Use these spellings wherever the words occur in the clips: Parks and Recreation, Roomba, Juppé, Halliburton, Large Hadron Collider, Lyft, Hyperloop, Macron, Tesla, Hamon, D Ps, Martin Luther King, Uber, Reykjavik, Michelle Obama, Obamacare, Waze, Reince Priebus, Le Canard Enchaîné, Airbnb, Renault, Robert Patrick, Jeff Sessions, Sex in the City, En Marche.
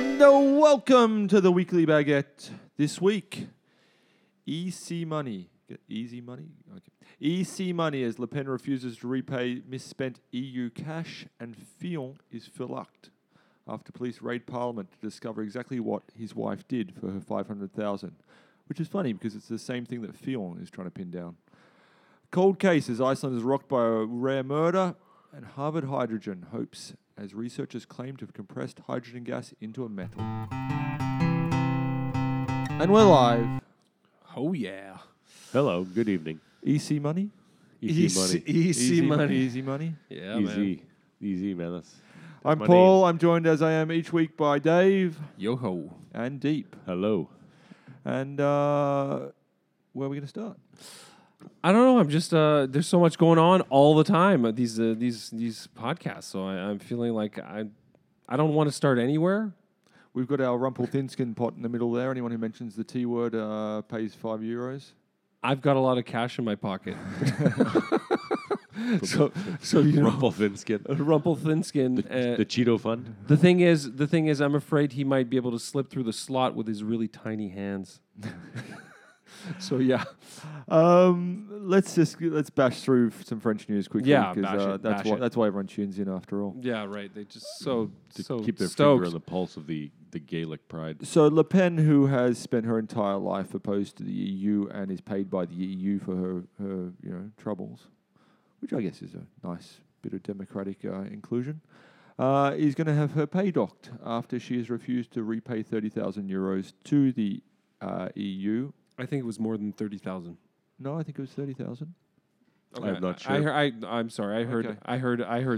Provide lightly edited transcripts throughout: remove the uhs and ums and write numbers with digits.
And welcome to the Weekly Baguette. This week, EC Money. Easy money? Okay. EC money as Le Pen refuses to repay misspent EU cash and Fionn is filleurched after police raid Parliament to discover exactly what his wife did for her 500,000. Which is funny because it's the same thing that Fionn is trying to pin down. Cold case as Iceland is rocked by a rare murder and Harvard Hydrogen hopes as researchers claim to have compressed hydrogen gas into a metal. And we're live. Oh yeah. Hello, good evening. EC money? Easy money. Yeah, easy man. I'm money. Paul. I'm joined as I am each week by Dave. Yo-ho. And Deep. Hello. And where are we going to start? I don't know. I'm just there's so much going on all the time at these podcasts. So I'm feeling like I don't want to start anywhere. We've got our Rumpelstiltskin pot in the middle there. Anyone who mentions the T word pays €5. I've got a lot of cash in my pocket. so you know, Rumpelstiltskin. The Cheeto fund. The thing is, I'm afraid he might be able to slip through the slot with his really tiny hands. So yeah, let's bash through some French news quickly. Yeah, that's why everyone tunes in after all. Yeah, right. They just so keep their finger on the pulse of the Gaelic pride. So Le Pen, who has spent her entire life opposed to the EU and is paid by the EU for her troubles, which I guess is a nice bit of democratic inclusion, is going to have her pay docked after she has refused to repay €30,000 to the EU. I think it was more than 30,000. No, I think it was 30,000. Okay. I'm not sure. I'm sorry. I heard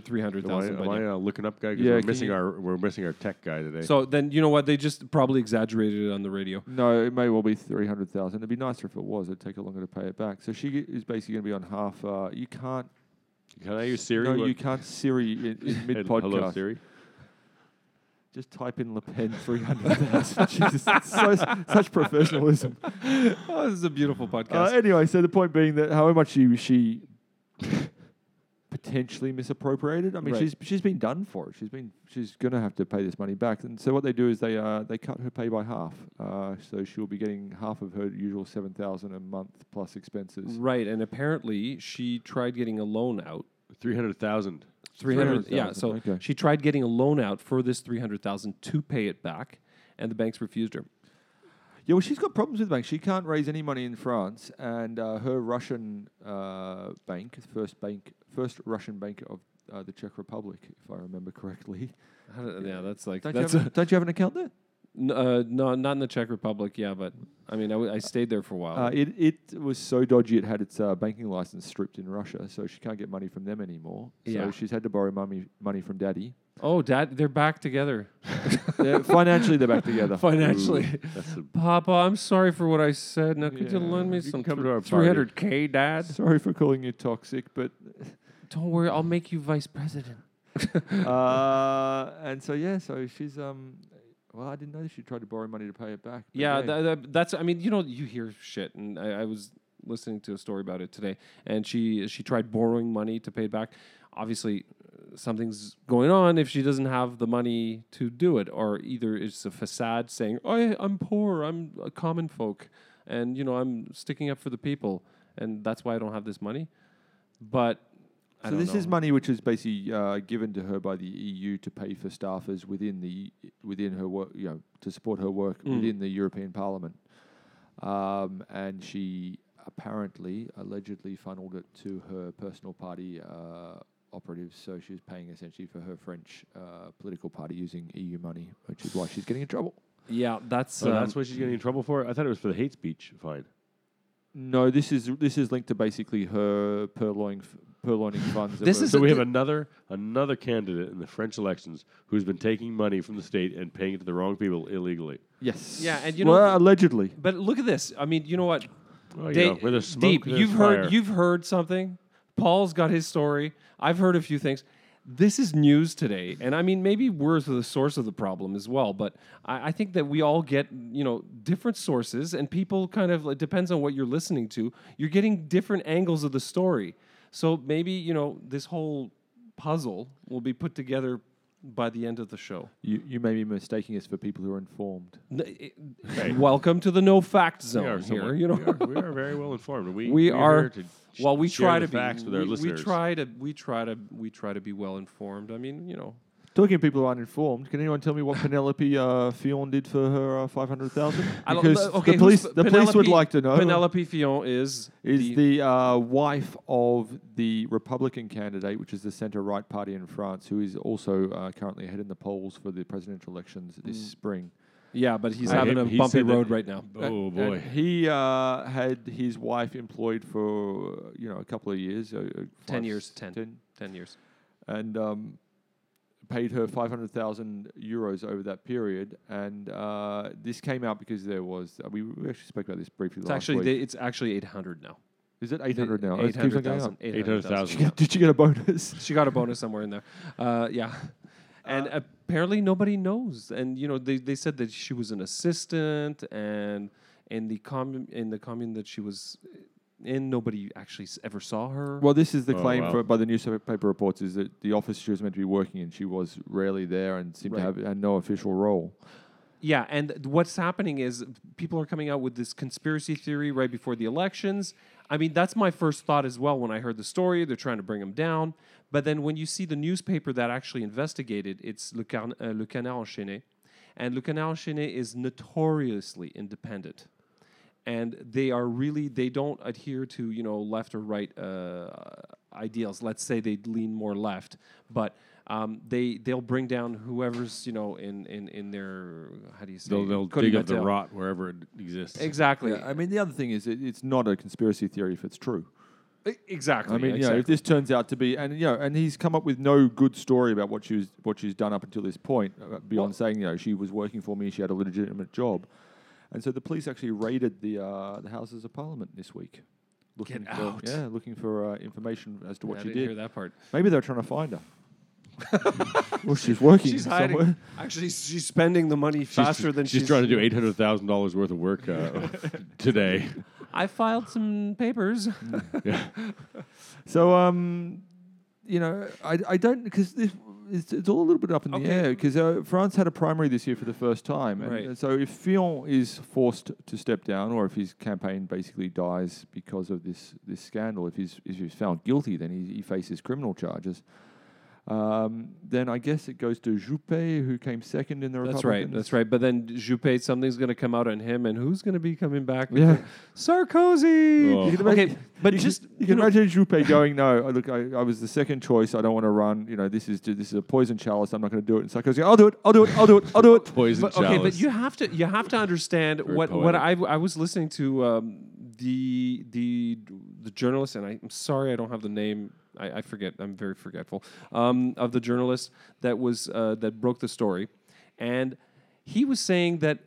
300,000. Am I looking up, guy? Yeah, we're missing our tech guy today. So then you know what? They just probably exaggerated it on the radio. No, it may well be 300,000. It'd be nicer if it was. It'd take longer to pay it back. So she is basically going to be on half. You can't. Can I use Siri? No, you can't Siri in mid podcast. Hello, Siri. Just type in Le Pen 300,000. Jesus, such professionalism. Oh, this is a beautiful podcast. Anyway, so the point being that however much she potentially misappropriated. I mean, right. She's been done for. She's going to have to pay this money back. And so what they do is they cut her pay by half. So she'll be getting half of her usual 7,000 a month plus expenses. Right, and apparently she tried getting a loan out. 300,000. 300, yeah. So okay. She tried getting a loan out for this 300,000 to pay it back, and the banks refused her. Yeah, well, she's got problems with banks. She can't raise any money in France, and her Russian first Russian bank of the Czech Republic, if I remember correctly. Yeah, that's like. Don't you have an account there? No, not in the Czech Republic, yeah, but I mean, I stayed there for a while. It was so dodgy, it had its banking license stripped in Russia, so she can't get money from them anymore. Yeah. So she's had to borrow money from Daddy. Oh, Dad, they're back together. Financially, they're back together. Financially. Papa, I'm sorry for what I said. Now, could you lend me some $300,000, Dad? Sorry for calling you toxic, but... Don't worry, I'll make you vice president. And so, yeah, so she's... Well, I didn't know that she tried to borrow money to pay it back. Yeah, that's. I mean, you know, you hear shit, and I was listening to a story about it today. And she tried borrowing money to pay it back. Obviously, something's going on if she doesn't have the money to do it, or either it's a facade saying, "Oh, I'm poor, I'm a common folk, and you know, I'm sticking up for the people, and that's why I don't have this money." But so this is money which is basically given to her by the EU to pay for staffers within her work, you know, to support her work within the European Parliament. And she allegedly funneled it to her personal party operatives, so she was paying essentially for her French political party using EU money, which is why she's getting in trouble. Yeah, that's what she's getting in trouble for. I thought it was for the hate speech fine. No, this is linked to basically her purloining funds. So we have another candidate in the French elections who's been taking money from the state and paying it to the wrong people illegally. Yes. Yeah, and allegedly. But look at this. I mean, you know what? Oh, where there's smoke, Deep, there's fire. You've heard something. Paul's got his story. I've heard a few things. This is news today, and I mean, maybe we're the source of the problem as well, but I think that we all get, you know, different sources, and people kind of, it depends on what you're listening to, you're getting different angles of the story. So maybe, you know, this whole puzzle will be put together by the end of the show. You may be mistaking us for people who are informed. Hey. Welcome to the no fact zone here. You know, we are very well informed. We are here to we try to be facts with our listeners. We try to be well informed. I mean, you know. Talking of people who aren't informed, can anyone tell me what Penelope Fionn did for her 500,000? Because the police would like to know. Penelope Fionn is the wife of the Republican candidate, which is the centre-right party in France, who is also currently ahead in the polls for the presidential elections this spring. Yeah, but he's having a bumpy road right now. Oh, boy. He had his wife employed for, a couple of years. 10 years. 10 years. And... paid her 500,000 euros over that period, and this came out because there was... we actually spoke about this briefly last week. It's actually 800 now. Is it 800 now? 800,000. 800,000. Did she get a bonus? She got a bonus somewhere in there. Yeah. And apparently nobody knows. And, they said that she was an assistant, and in the commune that she was... And nobody actually ever saw her. Well, this is the claim by the newspaper reports, is that the office she was meant to be working in, she was rarely there and seemed to have no official role. Yeah, and what's happening is people are coming out with this conspiracy theory right before the elections. I mean, that's my first thought as well when I heard the story. They're trying to bring him down. But then when you see the newspaper that actually investigated, it's Le Canard Enchaîné. And Le Canard Enchaîné is notoriously independent. And they are they don't adhere to, left or right ideals. Let's say they lean more left, but they'll bring down whoever's, in their, how do you say? They'll dig up the rot wherever it exists. Exactly. Yeah, I mean, the other thing is it's not a conspiracy theory if it's true. Exactly. I mean, if this turns out to be, and he's come up with no good story about what she's done up until this point, beyond saying, she was working for me, she had a legitimate job. And so the police actually raided the Houses of Parliament this week. Looking for information as to what she did. I didn't hear that part. Maybe they're trying to find her. Well, she's working somewhere. Hiding. Actually, she's spending the money faster than she's... She's trying to do $800,000 worth of work today. I filed some papers. Yeah. So, I don't... Because it's all a little bit up in the air because France had a primary this year for the first time. And so if Fionn is forced to step down, or if his campaign basically dies because of this scandal, if he's found guilty, then he faces criminal charges. Then I guess it goes to Juppé, who came second in the Republicans. That's right. But then Juppé, something's going to come out on him, and who's going to be coming back? Yeah. Sarkozy! Oh. You can imagine Juppé going, no, look, I was the second choice, I don't want to run, this is a poison chalice, I'm not going to do it. And Sarkozy, I'll do it. Poison chalice. Okay, but you have to understand what I was listening to the journalist, and I'm sorry I don't have the name, I forget. I'm very forgetful of the journalist that was that broke the story, and he was saying that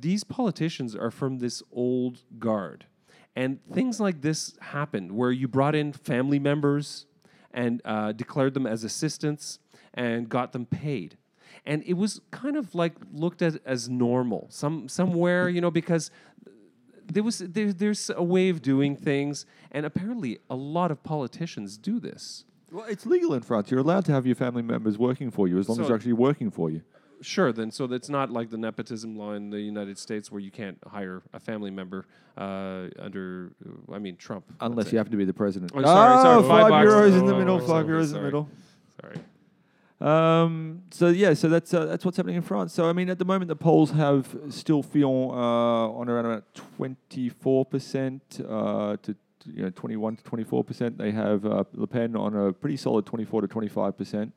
these politicians are from this old guard, and things like this happened where you brought in family members and declared them as assistants and got them paid, and it was kind of like looked at as normal somewhere because. There's a way of doing things, and apparently a lot of politicians do this. Well, it's legal in France. You're allowed to have your family members working for you as long as they're actually working for you. Sure, then. So that's not like the nepotism law in the United States where you can't hire a family member under Trump. Unless you happen to be the president. Oh, sorry. €5 in the middle. €5 in the middle. Sorry. So that's what's happening in France. So I mean, at the moment, the polls have still Fionn on around about 24% to 21 to 24%. They have Le Pen on a pretty solid 24 to 25%,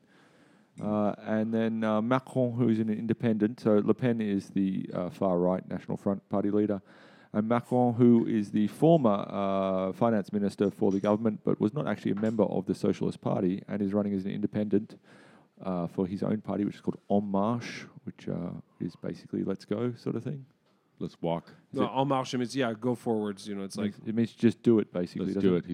and then Macron, who's an independent. So Le Pen is the far right National Front party leader, and Macron, who is the former finance minister for the government, but was not actually a member of the Socialist Party and is running as an independent. For his own party, which is called En Marche, which is basically let's go sort of thing. Let's walk. En Marche means, go forwards. It means just do it, basically. Let's do it.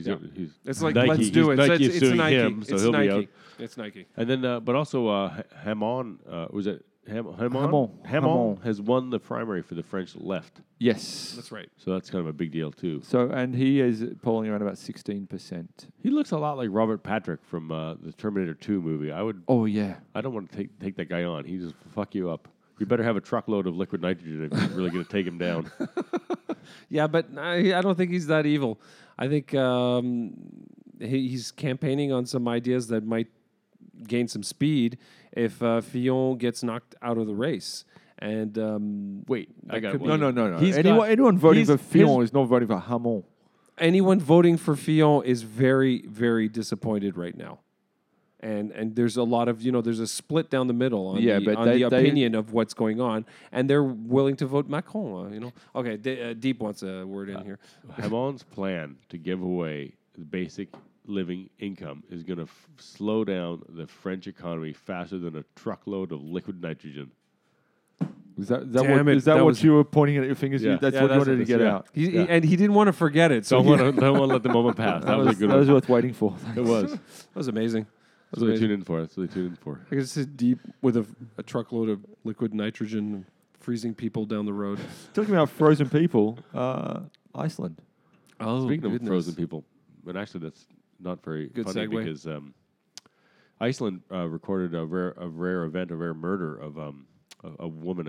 It's like, Nike. Let's do it. It's Nike. It's Nike. And then, but also Hamon, was it Hamon has won the primary for the French left. Yes. That's right. So that's kind of a big deal, too. So, and he is polling around about 16%. He looks a lot like Robert Patrick from the Terminator 2 movie. I would. Oh, yeah. I don't want to take that guy on. He just fuck you up. You better have a truckload of liquid nitrogen if you're really going to take him down. Yeah, but I don't think he's that evil. I think he's campaigning on some ideas that might gain some speed if Fionn gets knocked out of the race. And anyone voting for Fionn is not voting for Hamon. Anyone voting for Fionn is very, very disappointed right now. And there's a lot of, there's a split down the middle on the opinion of what's going on. And they're willing to vote Macron, Okay, Deep wants a word in here. Hamon's plan to give away the basic living income is going to slow down the French economy faster than a truckload of liquid nitrogen. Is that what you were pointing at your fingers? Yeah. That's what you wanted to get out. And he didn't want to forget it. So don't want to let the moment pass. That was a good one. That was worth waiting for. Thanks. It was. That was amazing. That's what they tuned in for. I guess it's Deep with a truckload of liquid nitrogen freezing people down the road. Talking about frozen people, Iceland. Speaking of frozen people, but actually that's not very good funny segue. Because Iceland recorded a rare murder of a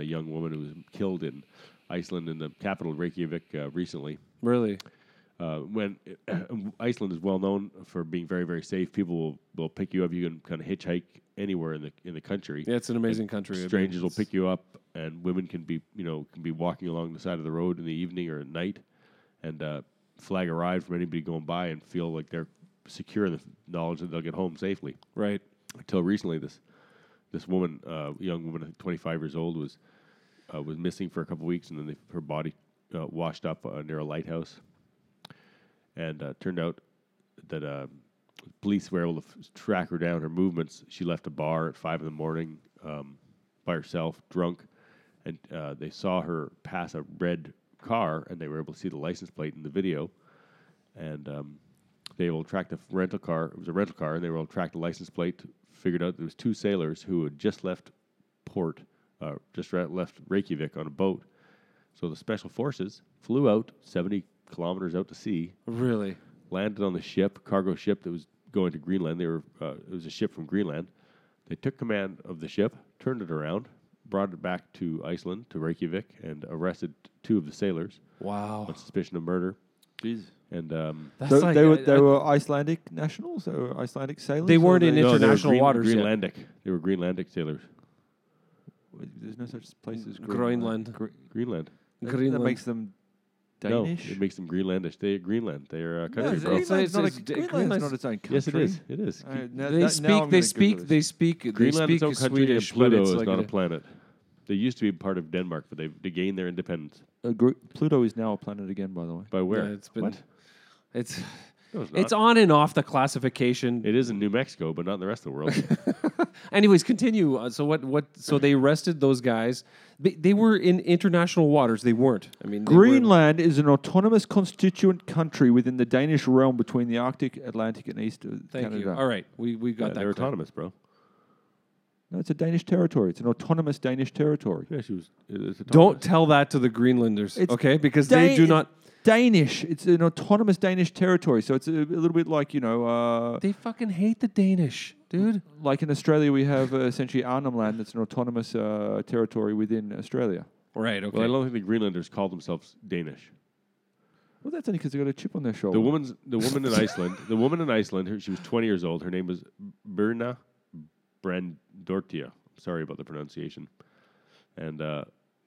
young woman who was killed in Iceland in the capital Reykjavik recently. Really? Iceland is well known for being very, very safe. People will pick you up. You can kind of hitchhike anywhere in the country. Yeah, it's an amazing country. Strangers will pick you up, and women can be walking along the side of the road in the evening or at night, and flag a ride from anybody going by and feel like they're secure in the knowledge that they'll get home safely. Right. Until recently, this woman, young woman, 25 years old, was missing for a couple of weeks, and then her body washed up near a lighthouse. And turned out that police were able to track her down, her movements. She left a bar at 5 in the morning by herself, drunk. And they saw her pass a red car, and they were able to see the license plate in the video. And they were able to track the rental car. It was a rental car, and they were able to track the license plate, figured out there was two sailors who had just left left Reykjavik on a boat. So the Special Forces flew out 70 kilometers out to sea. Really? Landed on the ship, cargo ship that was going to Greenland. It was a ship from Greenland. They took command of the ship, turned it around, brought it back to Iceland, to Reykjavik, and arrested two of the sailors. Wow. On suspicion of murder. Jeez. And they were Icelandic nationals? They were Icelandic sailors? They weren't international waters. Greenlandic. They were Greenlandic sailors. There's no such place as Greenland. Greenland. That makes them Danish? No, it makes them Greenlandish. They are Greenland. They are a country, bro. Greenland's not its own country. Yes, it is. It is. Greenland is its own country, and Pluto is not a planet. They used to be part of Denmark, but they've gained their independence. Pluto is now a planet again, by the way. By where? Yeah, it's on and off the classification. It is in New Mexico, but not in the rest of the world. Anyways, continue. So they arrested those guys. They were in international waters. They weren't. Greenland is an autonomous constituent country within the Danish realm between the Arctic, Atlantic, and east of Canada. Thank you. All right. We got that. They're autonomous, bro. No, it's a Danish territory. It's an autonomous Danish territory. Yeah, don't tell that to the Greenlanders, okay? Because they do not... Danish. It's an autonomous Danish territory. So it's a little bit like, they fucking hate the Danish, dude. Like in Australia, we have essentially Arnhem Land. That's an autonomous territory within Australia. Right, okay. Well, I don't think the Greenlanders call themselves Danish. Well, that's only because they got a chip on their shoulder. The woman in Iceland, she was 20 years old. Her name was Birna Brandortia. Sorry about the pronunciation. And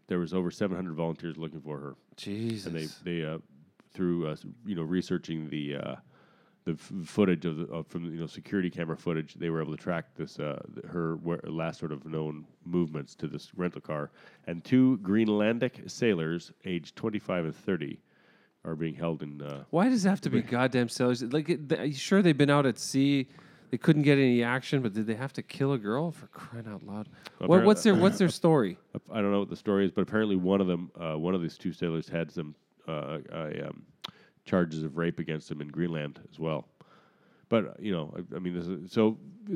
there was over 700 volunteers looking for her. Jesus. And they through researching the footage of from security camera footage, they were able to track this her last sort of known movements to this rental car. And two Greenlandic sailors, aged 25 and 30, are being held in. Why does it have to be goddamn sailors? Like, sure, they've been out at sea. They couldn't get any action, but did they have to kill a girl? For crying out loud! What's their story? I don't know what the story is, but apparently one of them, one of these two sailors, had some charges of rape against him in Greenland as well. But there's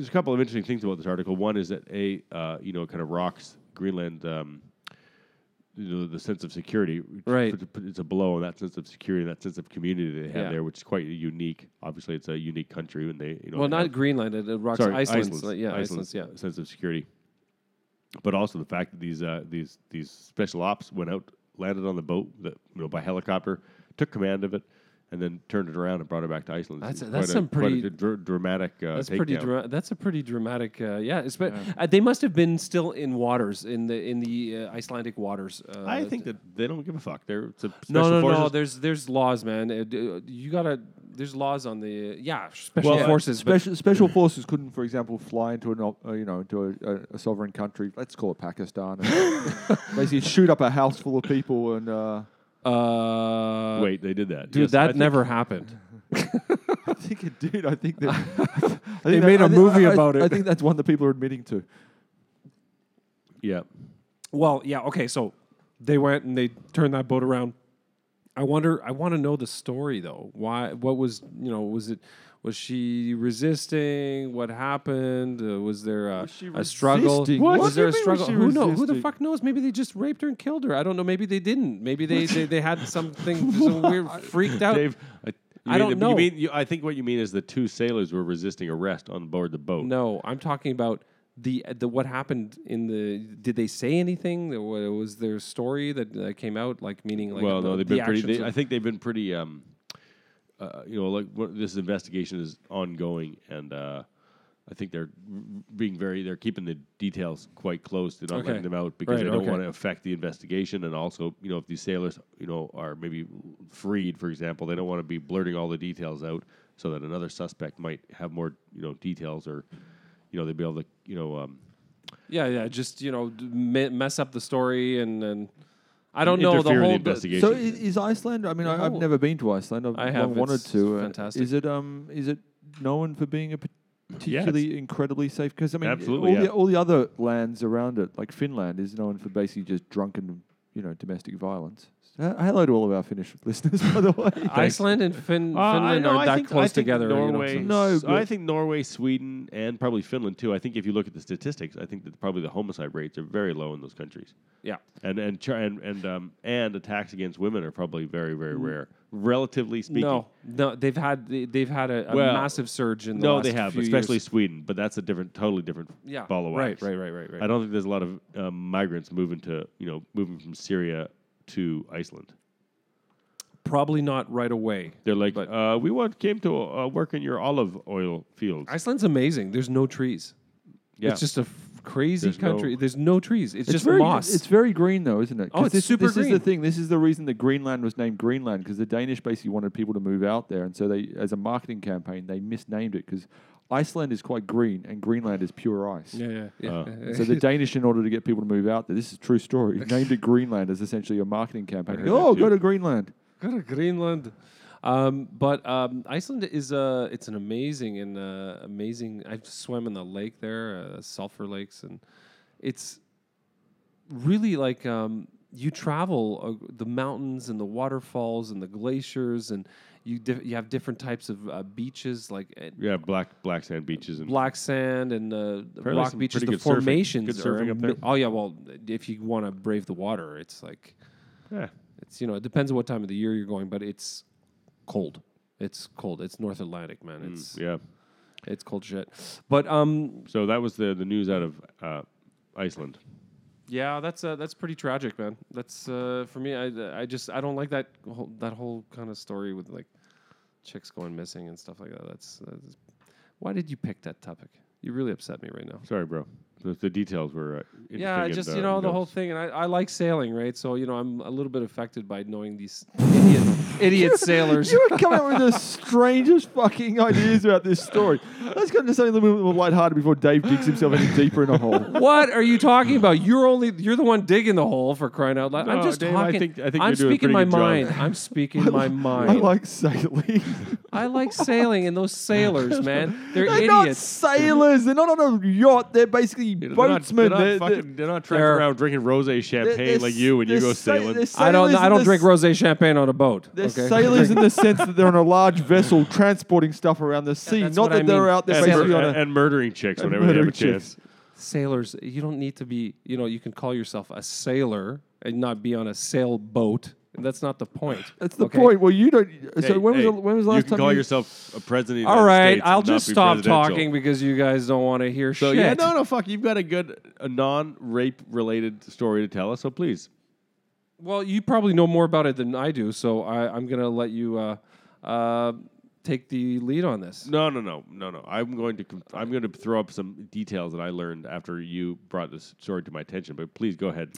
a couple of interesting things about this article. One is that it kind of rocks Greenland, the sense of security. Right. It's a blow on that sense of security, that sense of community they have there, which is quite unique. Obviously, it's a unique country, and they not Greenland, Iceland, a sense of security, but also the fact that these special ops went out, landed on the boat by helicopter, took command of it, and then turned it around and brought it back to Iceland. That's pretty dramatic. That's a pretty dramatic. They must have been still in waters in the Icelandic waters. I think that they don't give a fuck. They're special forces. There's laws, man. There's laws on the special forces. Special forces couldn't, for example, fly into a sovereign country. Let's call it Pakistan. And basically, shoot up a house full of people and. Wait, they did that. Dude, yes, that never happened. I think it did. I think that they made a movie about it. I think that's one the people are admitting to. Yeah. Well, yeah, okay, so they went and they turned that boat around. I want to know the story though. Why? What was, was she resisting? What happened? Was there a struggle? Was there a struggle? Who knows? Who the fuck knows? Maybe they just raped her and killed her. I don't know. Maybe they didn't. Maybe they had something some weird freaked out. Dave, I don't know. I think what you mean is the two sailors were resisting arrest on board the boat. No, I'm talking about the what happened in the... Did they say anything? Was there a story that came out? I think they've been pretty... this investigation is ongoing, and I think they're being they're keeping the details quite close. They're not letting them out because they don't want to affect the investigation, and also, if these sailors, are maybe freed, for example, they don't want to be blurting all the details out so that another suspect might have more, details or... they'd be able to, mess up the story and I don't know the whole investigation. So is Iceland? I mean, I've never been to Iceland. I wanted to. Fantastic. Is it known for being a particularly incredibly safe? Because I mean, all the other lands around it, like Finland, is known for basically just drunken, domestic violence. Hello to all of our Finnish listeners, by the way. Iceland and Finland are that close together. Norway, I think Norway, Sweden, and probably Finland, too. I think if you look at the statistics, I think that probably the homicide rates are very low in those countries. Yeah. And attacks against women are probably very, very rare, relatively speaking. No, they've had a massive surge in the last few years. No, they have, especially Sweden, but that's a totally different ball of wax. Right. I don't think there's a lot of migrants moving from Syria to Iceland. Probably not right away. They're like, we came to work in your olive oil fields. Iceland's amazing. There's no trees. Yeah. It's just a crazy country. There's no trees. It's just moss. It's very green, though, isn't it? Oh, it's super green. This is the thing. This is the reason that Greenland was named Greenland, because the Danish basically wanted people to move out there. And so they, as a marketing campaign, they misnamed it because Iceland is quite green, and Greenland is pure ice. So the Danish, in order to get people to move out there, this is a true story, named it Greenland as essentially a marketing campaign. Go to Greenland. Go to Greenland. Iceland is it's an amazing and amazing. I swam in the lake there, sulfur lakes, and it's really like you travel the mountains and the waterfalls and the glaciers and. You have different types of beaches black sand beaches and black sand and rock beaches. The formations are up there. Oh yeah, well if you want to brave the water, it's like it's it depends on what time of the year you're going, but it's cold. It's cold. It's North Atlantic, man. It's cold shit. But so that was the news out of Iceland. Yeah, that's pretty tragic, man. That's for me. I don't like that whole kind of story with like chicks going missing and stuff like that. That's why did you pick that topic? You really upset me right now. Sorry, bro. The details were interesting. Yeah, just the whole thing. And I like sailing, right? So I'm a little bit affected by knowing these idiot sailors. You would come out with the strangest fucking ideas about this story. Let's go into something a little bit more lighthearted before Dave digs himself any deeper in a hole. What are you talking about? You're the one digging the hole, for crying out loud. No, I'm just talking. I think I'm speaking my mind. I'm speaking my mind. I like sailing. I like sailing, and those sailors, man, they're idiots. They're not sailors. They're not on a yacht. They're basically boatsmen. They're not tracking around drinking rosé champagne like you when you go sailing. I don't drink rosé champagne on a boat. They're sailors in the sense that they're on a large vessel transporting stuff around the sea, not that they're out there basically on and murdering chicks whenever they have a chance. sailors, you don't need to be, you know, you can call yourself a sailor and not be on a sailboat. That's not the point. That's the point. Well, you don't. So when was the last time you can call yourself a president? All right, I'll just stop talking because you guys don't want to hear shit. Yeah, no, fuck. You've got a good, a non-rape related story to tell us. So please. Well, you probably know more about it than I do, so I'm gonna let you take the lead on this. No. I'm going to throw up some details that I learned after you brought this story to my attention. But please go ahead.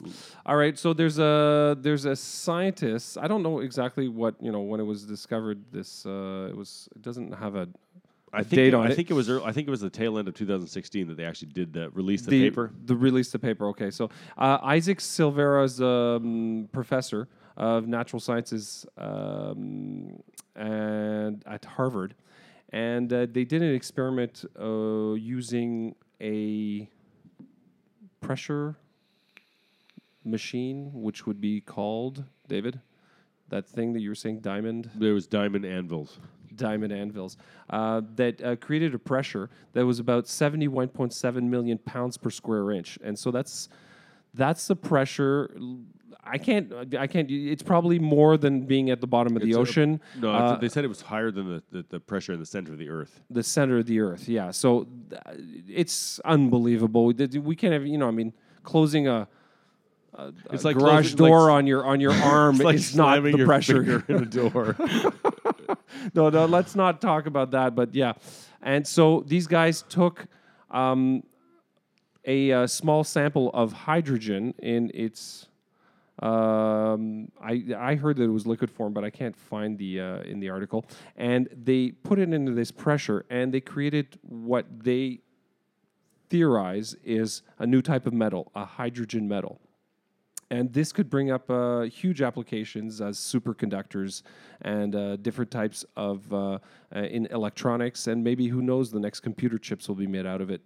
All right. So there's a scientist. I don't know exactly what when it was discovered. This it doesn't have a date on it. I think it was the tail end of 2016 that they actually did release the paper. Okay. So Isaac Silvera is professor of natural sciences and at Harvard, and they did an experiment using a pressure machine, which would be called, David, that thing that you were saying, diamond? There was diamond anvils. That created a pressure that was about 71.7 million pounds per square inch. And so that's the pressure. I can't. It's probably more than being at the bottom of the ocean. They said it was higher than the pressure in the center of the Earth. The center of the Earth, yeah. So it's unbelievable. We can't have, closing a like garage door on your arm is like not the pressure. Your finger in the door. No, let's not talk about that. But yeah, and so these guys took a small sample of hydrogen in its. I heard that it was liquid form, but I can't find the in the article. And they put it into this pressure, and they created what they theorize is a new type of metal, a hydrogen metal. And this could bring up huge applications as superconductors and different types of in electronics, and maybe who knows, the next computer chips will be made out of it.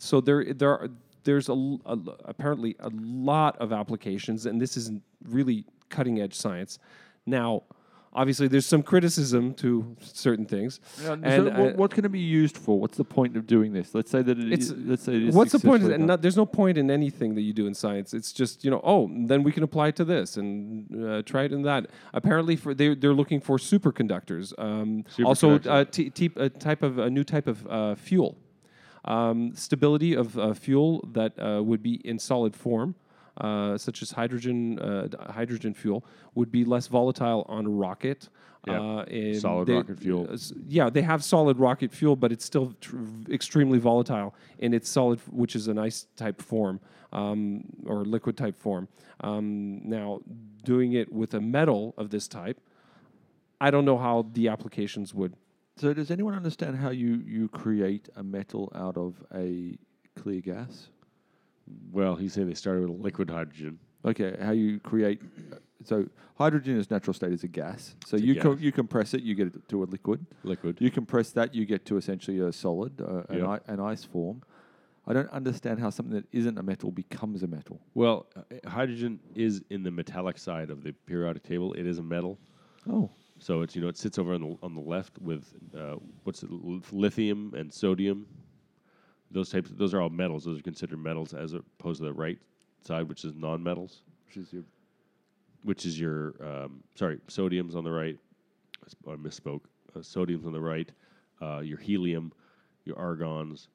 So there's apparently a lot of applications, and this is really cutting-edge science. Now, obviously, there's some criticism to certain things. Yeah, and so what can it be used for? What's the point of doing this? Let's say that it is. What's the point of it? There's no point in anything that you do in science. It's just then we can apply it to this and try it in that. Apparently, they're looking for superconductors. Also, a new type of fuel. Stability of fuel that would be in solid form, such as hydrogen. Hydrogen fuel would be less volatile on a rocket. Yeah. Rocket fuel. They have solid rocket fuel, but it's still extremely volatile in its solid, which is an ice type form or liquid type form. Now, doing it with a metal of this type, I don't know how the applications would. So does anyone understand how you create a metal out of a clear gas? Well, he said they started with liquid hydrogen. Okay, how you create... So hydrogen in its natural state is a gas. So you compress it, you get it to a liquid. You compress that, you get to essentially a solid, an ice form. I don't understand how something that isn't a metal becomes a metal. Well, hydrogen is in the metallic side of the periodic table. It is a metal. Oh. So it's it sits over on the left with lithium and sodium. Those are all metals. Those are considered metals as opposed to the right side, which is non-metals. Sodium's on the right. I misspoke. Sodium's on the right. Your helium, your argons,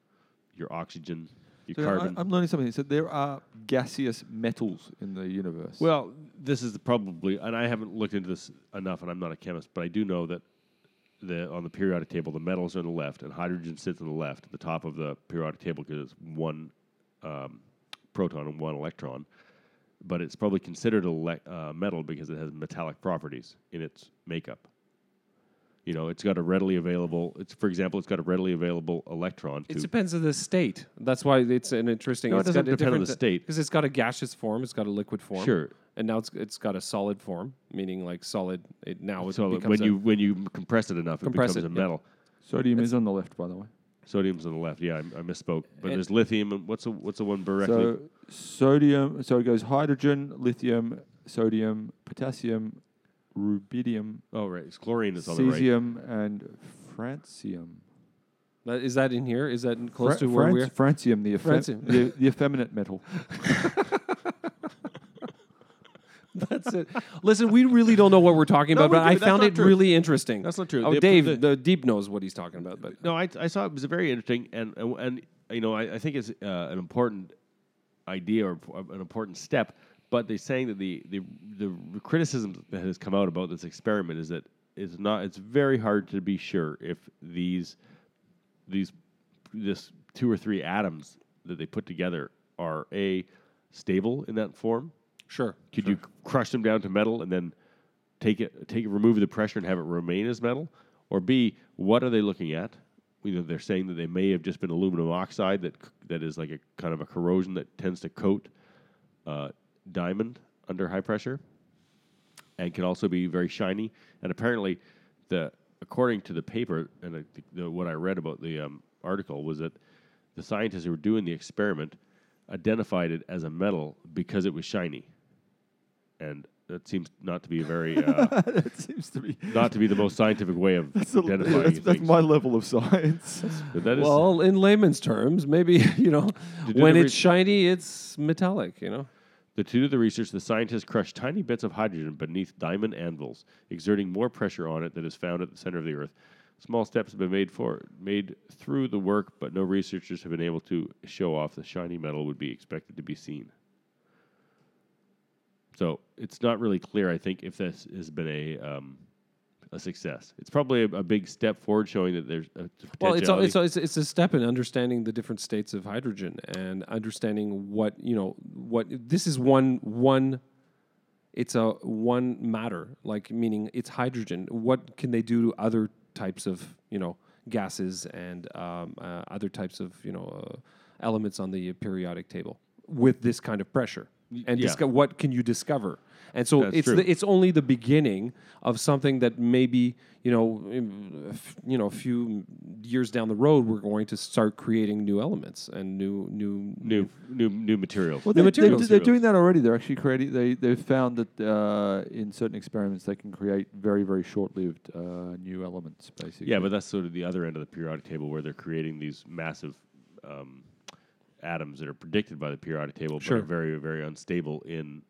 your oxygen. Carbon. I'm learning something. So there are gaseous metals in the universe. Well, this is probably, and I haven't looked into this enough, and I'm not a chemist, but I do know that on the periodic table, the metals are on the left, and hydrogen sits on the left, at the top of the periodic table, because it's one proton and one electron. But it's probably considered a metal because it has metallic properties in its makeup. It's got a readily available. It's got a readily available electron. It depends on the state. That's why it's an interesting. No, it doesn't depend on the state because it's got a gaseous form. It's got a liquid form. Sure. And now it's got a solid form, meaning like solid. It now is so when you compress it enough, it becomes a metal. Yeah. Sodium is on the left, by the way. Sodium's on the left. Yeah, I misspoke. But and there's lithium. And what's the one directly? So sodium. So it goes hydrogen, lithium, sodium, potassium. Rubidium. Oh, right. Chlorine is on the right. Cesium and francium. Is that in here? Is that close to where we are? Francium, the effeminate metal. That's it. Listen, we really don't know what we're talking about, but I found it really interesting. That's not true. Oh, Dave, the Deep knows what he's talking about. But no, I saw it was very interesting, and you know, I think it's an important idea or an important step. But they're saying that the criticism that has come out about this experiment is that it's very hard to be sure if this two or three atoms that they put together are A, stable in that form. Sure. Could you crush them down to metal and then remove the pressure and have it remain as metal? Or B, what are they looking at? You know, they're saying that they may have just been aluminum oxide that is like a kind of a corrosion that tends to coat diamond under high pressure, and can also be very shiny. And apparently, according to the paper and what I read about the article was that the scientists who were doing the experiment identified it as a metal because it was shiny, and that seems not to be a very that seems to be not to be the most scientific way of identifying things. That's my level of science. Well, in layman's terms, maybe when it's shiny, it's metallic. To do the research, the scientists crushed tiny bits of hydrogen beneath diamond anvils, exerting more pressure on it than is found at the center of the Earth. Small steps have been made through the work, but no researchers have been able to show off the shiny metal would be expected to be seen. So it's not really clear, I think, if this has been a success. It's probably a big step forward, showing that there's a potentiality. Well, it's a step in understanding the different states of hydrogen and understanding what this is one. It's a one matter, like, meaning it's hydrogen. What can they do to other types of gases and other types of elements on the periodic table with this kind of pressure? And what can you discover? And so it's only the beginning of something that maybe a few years down the road we're going to start creating new elements and new materials. Well, they're doing that already. They're actually creating. They've found that in certain experiments they can create very, very short-lived new elements. Basically, yeah, but that's sort of the other end of the periodic table where they're creating these massive atoms that are predicted by the periodic table, but are very, very unstable in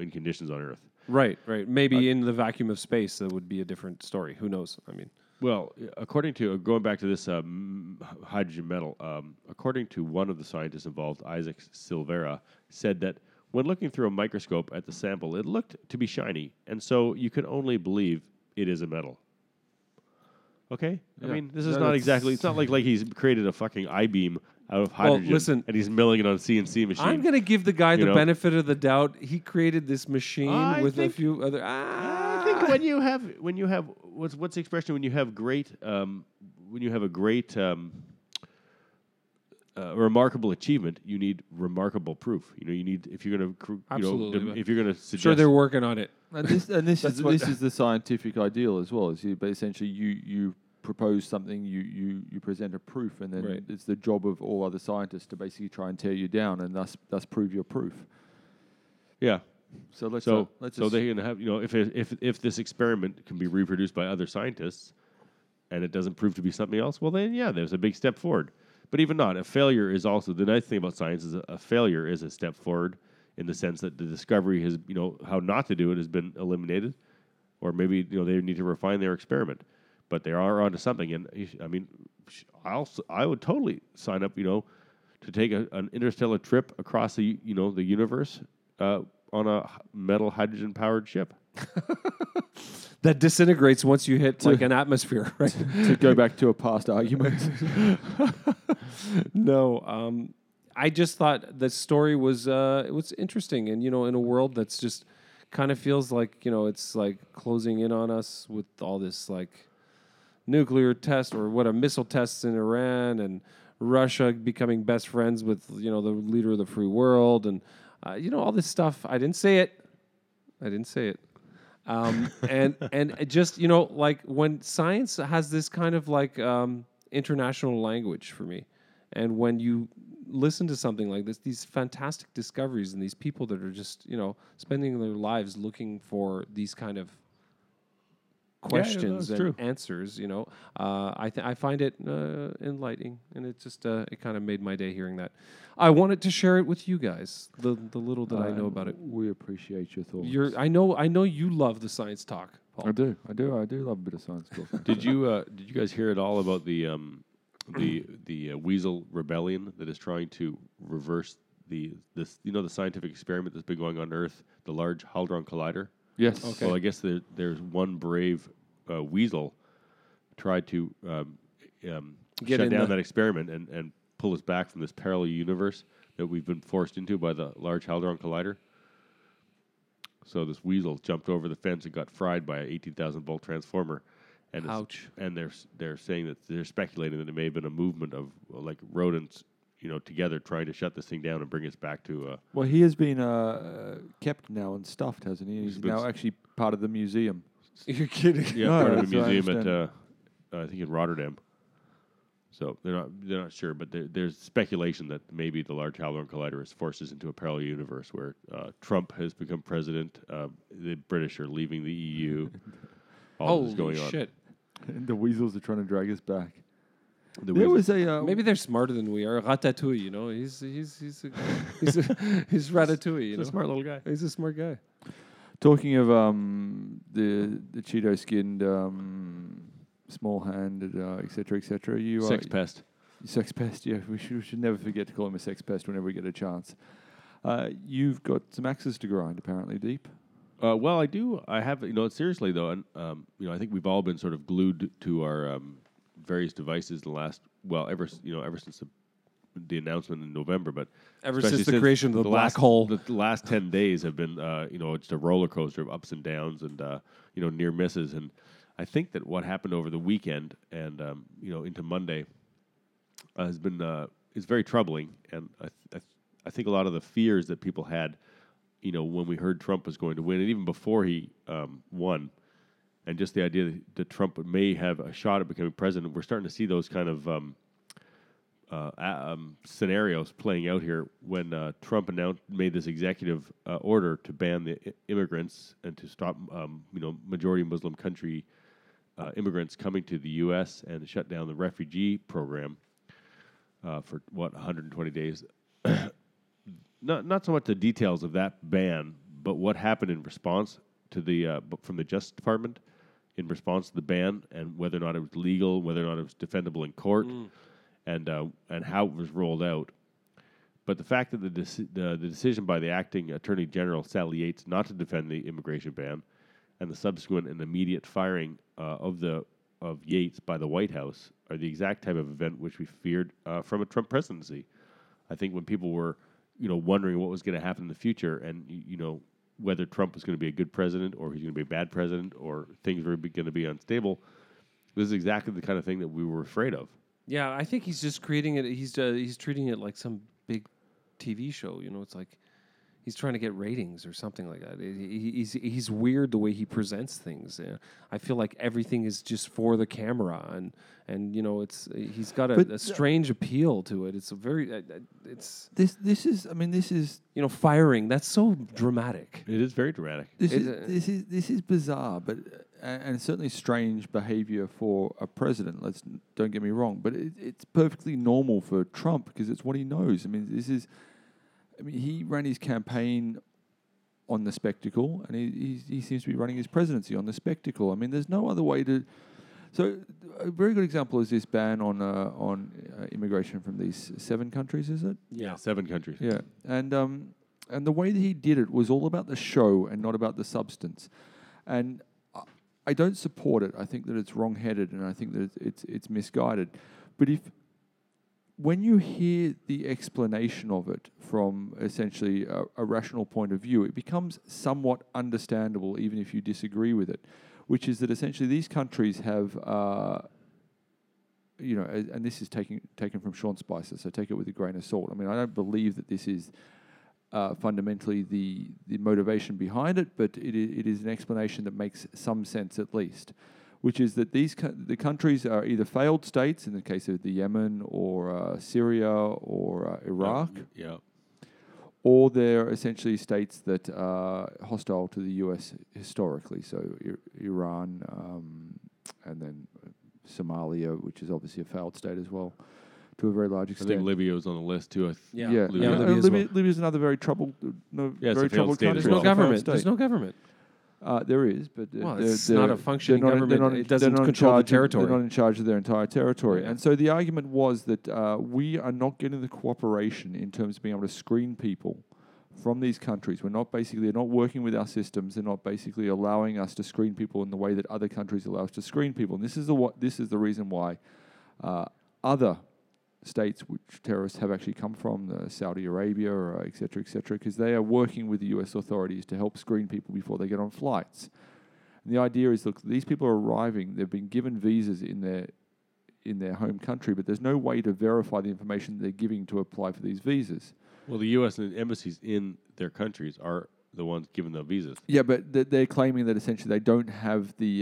in conditions on Earth. Right. Maybe in the vacuum of space, that would be a different story. Who knows? I mean, well, according to going back to this hydrogen metal, according to one of the scientists involved, Isaac Silvera, said that when looking through a microscope at the sample, it looked to be shiny, and so you can only believe it is a metal. Okay, yeah. I mean, this is not exactly. It's not like he's created a fucking I-beam out of hydrogen, and he's milling it on a CNC machine. I'm going to give the guy the benefit of the doubt. He created this machine with a few other. I think when you have what's the expression when you have a remarkable achievement, you need remarkable proof. You need if you're going to if you're going to suggest. Sure, they're working on it. And this is the scientific ideal as well. Essentially you propose something, you present a proof, and then it's the job of all other scientists to basically try and tear you down and thus prove your proof. Yeah. So they're going to have if this experiment can be reproduced by other scientists, and it doesn't prove to be something else, well then there's a big step forward. But even not a failure is also the nice thing about science is a failure is a step forward in the sense that the discovery has how not to do it has been eliminated, or maybe they need to refine their experiment. But they are onto something, and I mean, I would totally sign up, to take an interstellar trip across the the universe on a metal hydrogen powered ship that disintegrates once you hit like an atmosphere. Right? To go back to a past argument, I just thought the story was it was interesting, and in a world that's just kind of feels like it's like closing in on us with all this like. Nuclear test or missile tests in Iran and Russia becoming best friends with the leader of the free world and all this stuff. I didn't say it. And just when science has this kind of like international language for me, and when you listen to something like this, these fantastic discoveries and these people that are just spending their lives looking for these kind of questions and answers, you know. I find it enlightening, and it just it kind of made my day hearing that. I wanted to share it with you guys, the little that I know about it. We appreciate your thoughts. I know you love the science talk, Paul. I do love a bit of science talk. Did you guys hear at all about the weasel rebellion that is trying to reverse the scientific experiment that's been going on Earth, the Large Hadron Collider? Yes. Okay. Well, I guess there's one brave weasel tried to shut down that experiment and pull us back from this parallel universe that we've been forced into by the Large Hadron Collider. So this weasel jumped over the fence and got fried by an 18,000-volt transformer. And ouch. And they're saying that they're speculating that it may have been a movement of like rodents, you know, together trying to shut this thing down and bring us back to... Well, he has been kept now and stuffed, hasn't he? He's now actually part of the museum. You're kidding. Yeah, no, part of the museum at, I think, in Rotterdam. So they're not sure, but there's speculation that maybe the Large Hadron Collider has forced us into a parallel universe where Trump has become president, the British are leaving the EU, all this going on. Holy shit. The weasels are trying to drag us back. Maybe they're smarter than we are. Ratatouille, you know, he's Ratatouille. He's a smart little guy. He's a smart guy. Talking of the Cheeto-skinned, small-handed, etc., you sex pest. Sex pest. Yeah, we should never forget to call him a sex pest whenever we get a chance. You've got some axes to grind, apparently, Deep. Well, I do. I have. You know, seriously though, and I think we've all been sort of glued to our various devices ever since the announcement in November, but ever since the creation of the black hole, the last 10 days have been just a roller coaster of ups and downs and near misses. And I think that what happened over the weekend and into Monday has been is very troubling. And I think a lot of the fears that people had, you know, when we heard Trump was going to win, and even before he won. And just the idea that Trump may have a shot at becoming president, we're starting to see those kind of scenarios playing out here. When Trump made this executive order to ban the immigrants and to stop, majority Muslim country immigrants coming to the U.S. and to shut down the refugee program for 120 days. Not so much the details of that ban, but what happened in response to the from the Justice Department. In response to the ban, and whether or not it was legal, whether or not it was defendable in court, and how it was rolled out. But the fact that the decision by the acting Attorney General Sally Yates not to defend the immigration ban, and the subsequent and immediate firing of Yates by the White House are the exact type of event which we feared from a Trump presidency. I think when people were, wondering what was going to happen in the future, and whether Trump was going to be a good president or he's going to be a bad president or things were going to be unstable, this is exactly the kind of thing that we were afraid of. Yeah, I think he's just creating it. He's treating it like some big TV show. It's like he's trying to get ratings or something like that. He's weird the way he presents things. I feel like everything is just for the camera, and he's got a strange appeal to it. It's a very this is firing. That's so dramatic. It is very dramatic. This is bizarre, but and certainly strange behavior for a president. Don't get me wrong, but it's perfectly normal for Trump because it's what he knows. He ran his campaign on the spectacle, and he seems to be running his presidency on the spectacle. There's no other way to... So a very good example is this ban on immigration from these 7 countries, is it? Yeah, 7 countries. Yeah, and the way that he did it was all about the show and not about the substance. And I don't support it. I think that it's wrong-headed, and I think that it's misguided. But when you hear the explanation of it from essentially a rational point of view, it becomes somewhat understandable, even if you disagree with it, which is that essentially these countries have, and this is taken from Sean Spicer, so take it with a grain of salt. I don't believe that this is fundamentally the motivation behind it, but it is an explanation that makes some sense at least, which is that the countries are either failed states, in the case of the Yemen or Syria or Iraq, or they're essentially states that are hostile to the U.S. historically, so Iran and then Somalia, which is obviously a failed state as well, to a very large extent. I think Libya was on the list too. Libya is another very troubled, very troubled country. There's no government. There's no government. There is, but it's not a functioning government. It doesn't control the territory. They're not in charge of their entire territory. Yeah. And so the argument was that we are not getting the cooperation in terms of being able to screen people from these countries. We're not basically, they're not working with our systems. They're not basically allowing us to screen people in the way that other countries allow us to screen people. And this is the reason why other states which terrorists have actually come from, Saudi Arabia, et cetera, because they are working with the US authorities to help screen people before they get on flights. And the idea is, look, these people are arriving, they've been given visas in their home country, but there's no way to verify the information they're giving to apply for these visas. Well, the US and the embassies in their countries are the ones given the visas. Yeah, but they're claiming that essentially they don't have the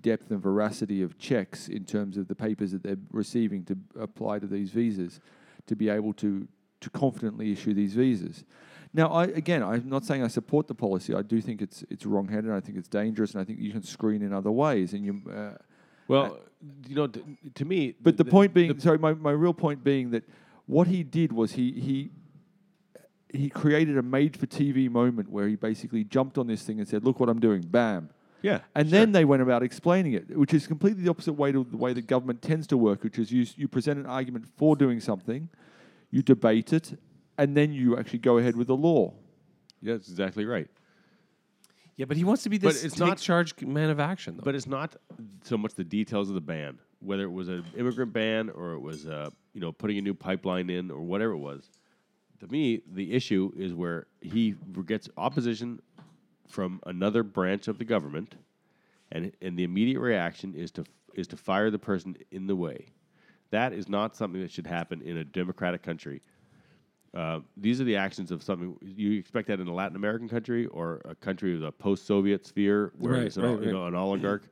depth and veracity of checks in terms of the papers that they're receiving to apply to these visas, to be able to confidently issue these visas. Now, I'm not saying I support the policy. I do think it's wrong-headed. I think it's dangerous, and I think you can screen in other ways. And you, to me. But the point being, my real point being that what he did was he created a made-for-TV moment where he basically jumped on this thing and said, look what I'm doing, bam. Yeah. And then they went about explaining it, which is completely the opposite way to the way the government tends to work, which is you present an argument for doing something, you debate it, and then you actually go ahead with the law. Yeah, that's exactly right. Yeah, but he wants to be this take-charge man of action, though. But it's not so much the details of the ban, whether it was an immigrant ban or it was putting a new pipeline in or whatever it was. To me, the issue is where he gets opposition from another branch of the government, and the immediate reaction is to fire the person in the way. That is not something that should happen in a democratic country. These are the actions of something you expect that in a Latin American country or a country with a post-Soviet sphere where an oligarch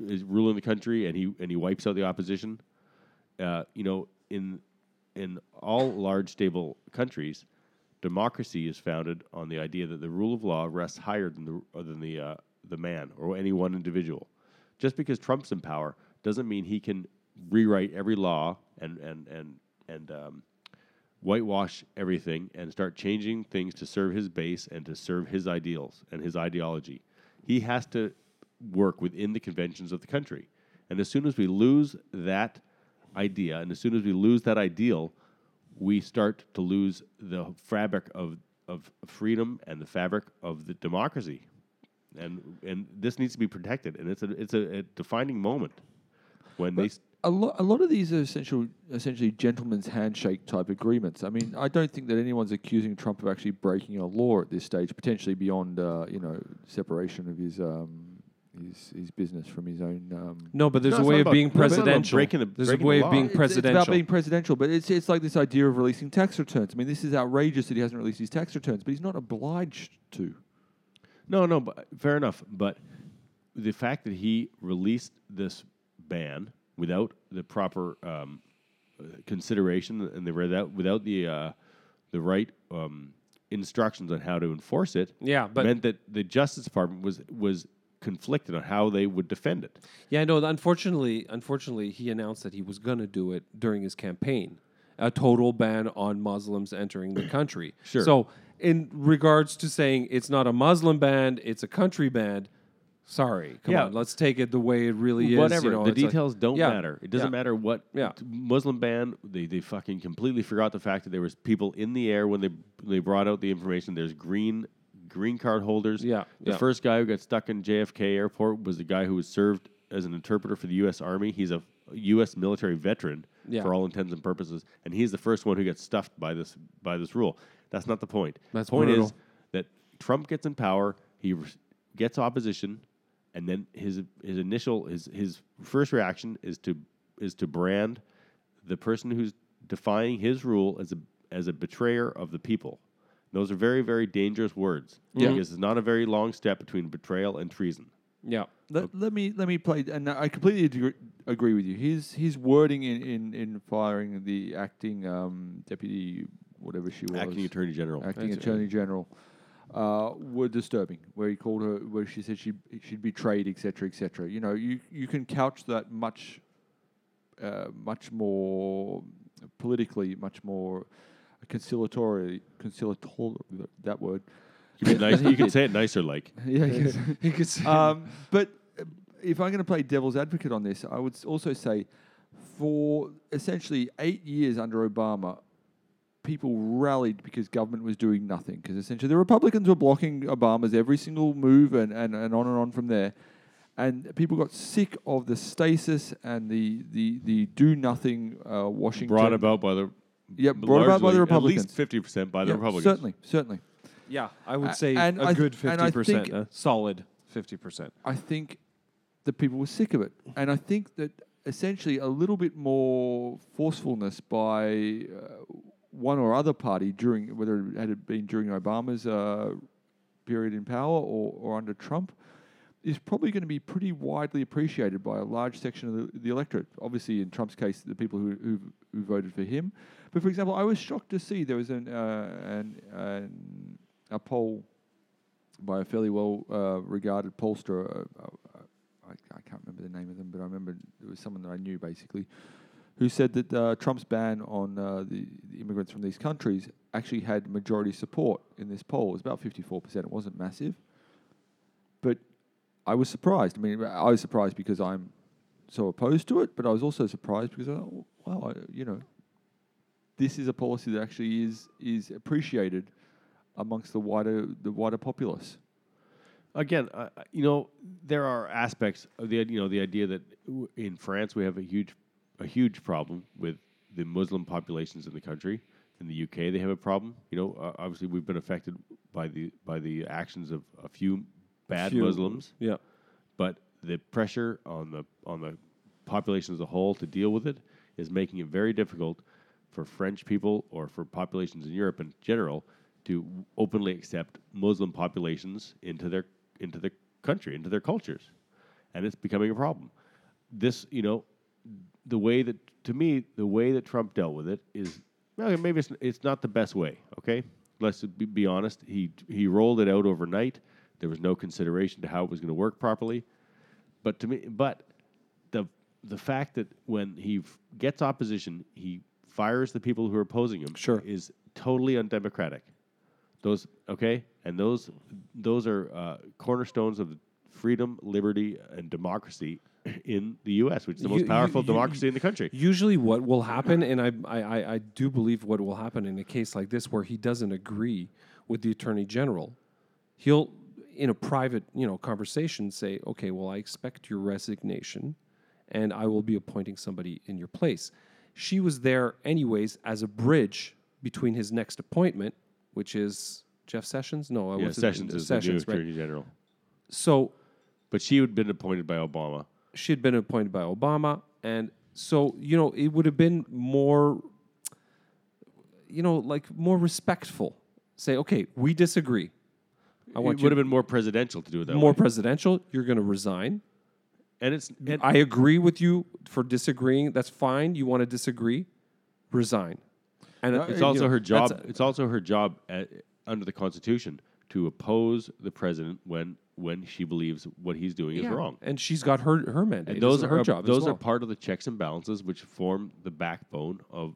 is ruling the country and he wipes out the opposition. In all large, stable countries, democracy is founded on the idea that the rule of law rests higher than the man or any one individual. Just because Trump's in power doesn't mean he can rewrite every law and whitewash everything and start changing things to serve his base and to serve his ideals and his ideology. He has to work within the conventions of the country. And as soon as we lose that idea, and as soon as we lose that ideal, we start to lose the fabric of freedom and the fabric of the democracy, and this needs to be protected. And it's a defining moment when a lot of these are essentially gentleman's handshake type agreements. I mean, I don't think that anyone's accusing Trump of actually breaking a law at this stage, potentially beyond separation of his. His business from his own. No, but there's a way of being presidential. There's a way of being presidential. It's about being presidential, but it's like this idea of releasing tax returns. I mean, this is outrageous that he hasn't released his tax returns, but he's not obliged to. No, but fair enough. But the fact that he released this ban without the proper consideration and without the right. Instructions on how to enforce it. Yeah, but meant that the Justice Department was conflicted on how they would defend it. Yeah, I know. Unfortunately, he announced that he was going to do it during his campaign, a total ban on Muslims entering the country. Sure. So in regards to saying it's not a Muslim ban, it's a country ban, sorry, come on, let's take it the way it really is. Whatever, the details don't matter. It doesn't matter what Muslim ban, they fucking completely forgot the fact that there was people in the air when they brought out the information. There's green card holders. Yeah, the first guy who got stuck in JFK Airport was the guy who was served as an interpreter for the U.S. Army. He's a U.S. military veteran for all intents and purposes, and he's the first one who gets stuffed by this rule. That's not the point. The point is that Trump gets in power, he gets opposition, and then his first reaction is to brand the person who's defying his rule as a betrayer of the people. Those are very, very dangerous words. Yeah. Because it's not a very long step between betrayal and treason. Yeah. Let me play, and I completely agree with you. His wording in firing the acting deputy whatever she was. Acting Attorney General. Acting Attorney General. Were disturbing, where he called her, where she said she'd betrayed, etc., etc. You know, you can couch that much, much more politically, much more conciliatory, that word. You could, you could say it nicer, like. Yeah, you could say but if I'm going to play devil's advocate on this, I would also say for essentially 8 years under Obama, people rallied because government was doing nothing, because essentially the Republicans were blocking Obama's every single move and on and on from there. And people got sick of the stasis and the do-nothing Washington. Brought about by the... Yeah, brought about by the Republicans. At least 50% by the Republicans. Certainly, certainly. Yeah, I would say a good 50%, a solid 50%. I think the people were sick of it. And I think that essentially a little bit more forcefulness by one or other party during, whether it had been during Obama's period in power or under Trump, is probably going to be pretty widely appreciated by a large section of the electorate. Obviously, in Trump's case, the people who voted for him. But for example, I was shocked to see there was a poll by a fairly well-regarded pollster. I can't remember the name of them, but I remember there was someone that I knew, basically, who said that Trump's ban on the immigrants from these countries actually had majority support in this poll. It was about 54%. It wasn't massive. But I was surprised. I mean, I was surprised because I'm so opposed to it, but I was also surprised because, this is a policy that actually is appreciated amongst the wider populace. Again, there are aspects of the idea that in France we have a huge problem with the Muslim populations in the country. In the UK, they have a problem. Obviously we've been affected by the actions of a few bad Muslims. Yeah, but the pressure on the population as a whole to deal with it is making it very difficult for French people or for populations in Europe in general to openly accept Muslim populations into their country, into their cultures. And it's becoming a problem. This, the way that Trump dealt with it is, well, maybe it's not the best way, okay? Let's be honest. He rolled it out overnight. There was no consideration to how it was going to work properly. But to me, the fact that when he gets opposition, he fires the people who are opposing him, sure, is totally undemocratic. Those, okay, and those are cornerstones of freedom, liberty, and democracy in the U.S., which is the most powerful democracy in the country. Usually what will happen, and I do believe what will happen in a case like this where he doesn't agree with the Attorney General, he'll, in a private conversation, say, okay, well, I expect your resignation, and I will be appointing somebody in your place. She was there anyways as a bridge between his next appointment, which is Jeff Sessions. Sessions is the new Attorney General. So, but she had been appointed by Obama. She had been appointed by Obama, and so it would have been more, more respectful. Say, okay, we disagree. It would have been more presidential to do it that way. More presidential. You're going to resign. And I agree with you for disagreeing. That's fine. You want to disagree? Resign. And it's also her job. It's also her job under the Constitution to oppose the president when she believes what he's doing is wrong. And she's got her mandate. And those are her job. Those are part of the checks and balances which form the backbone of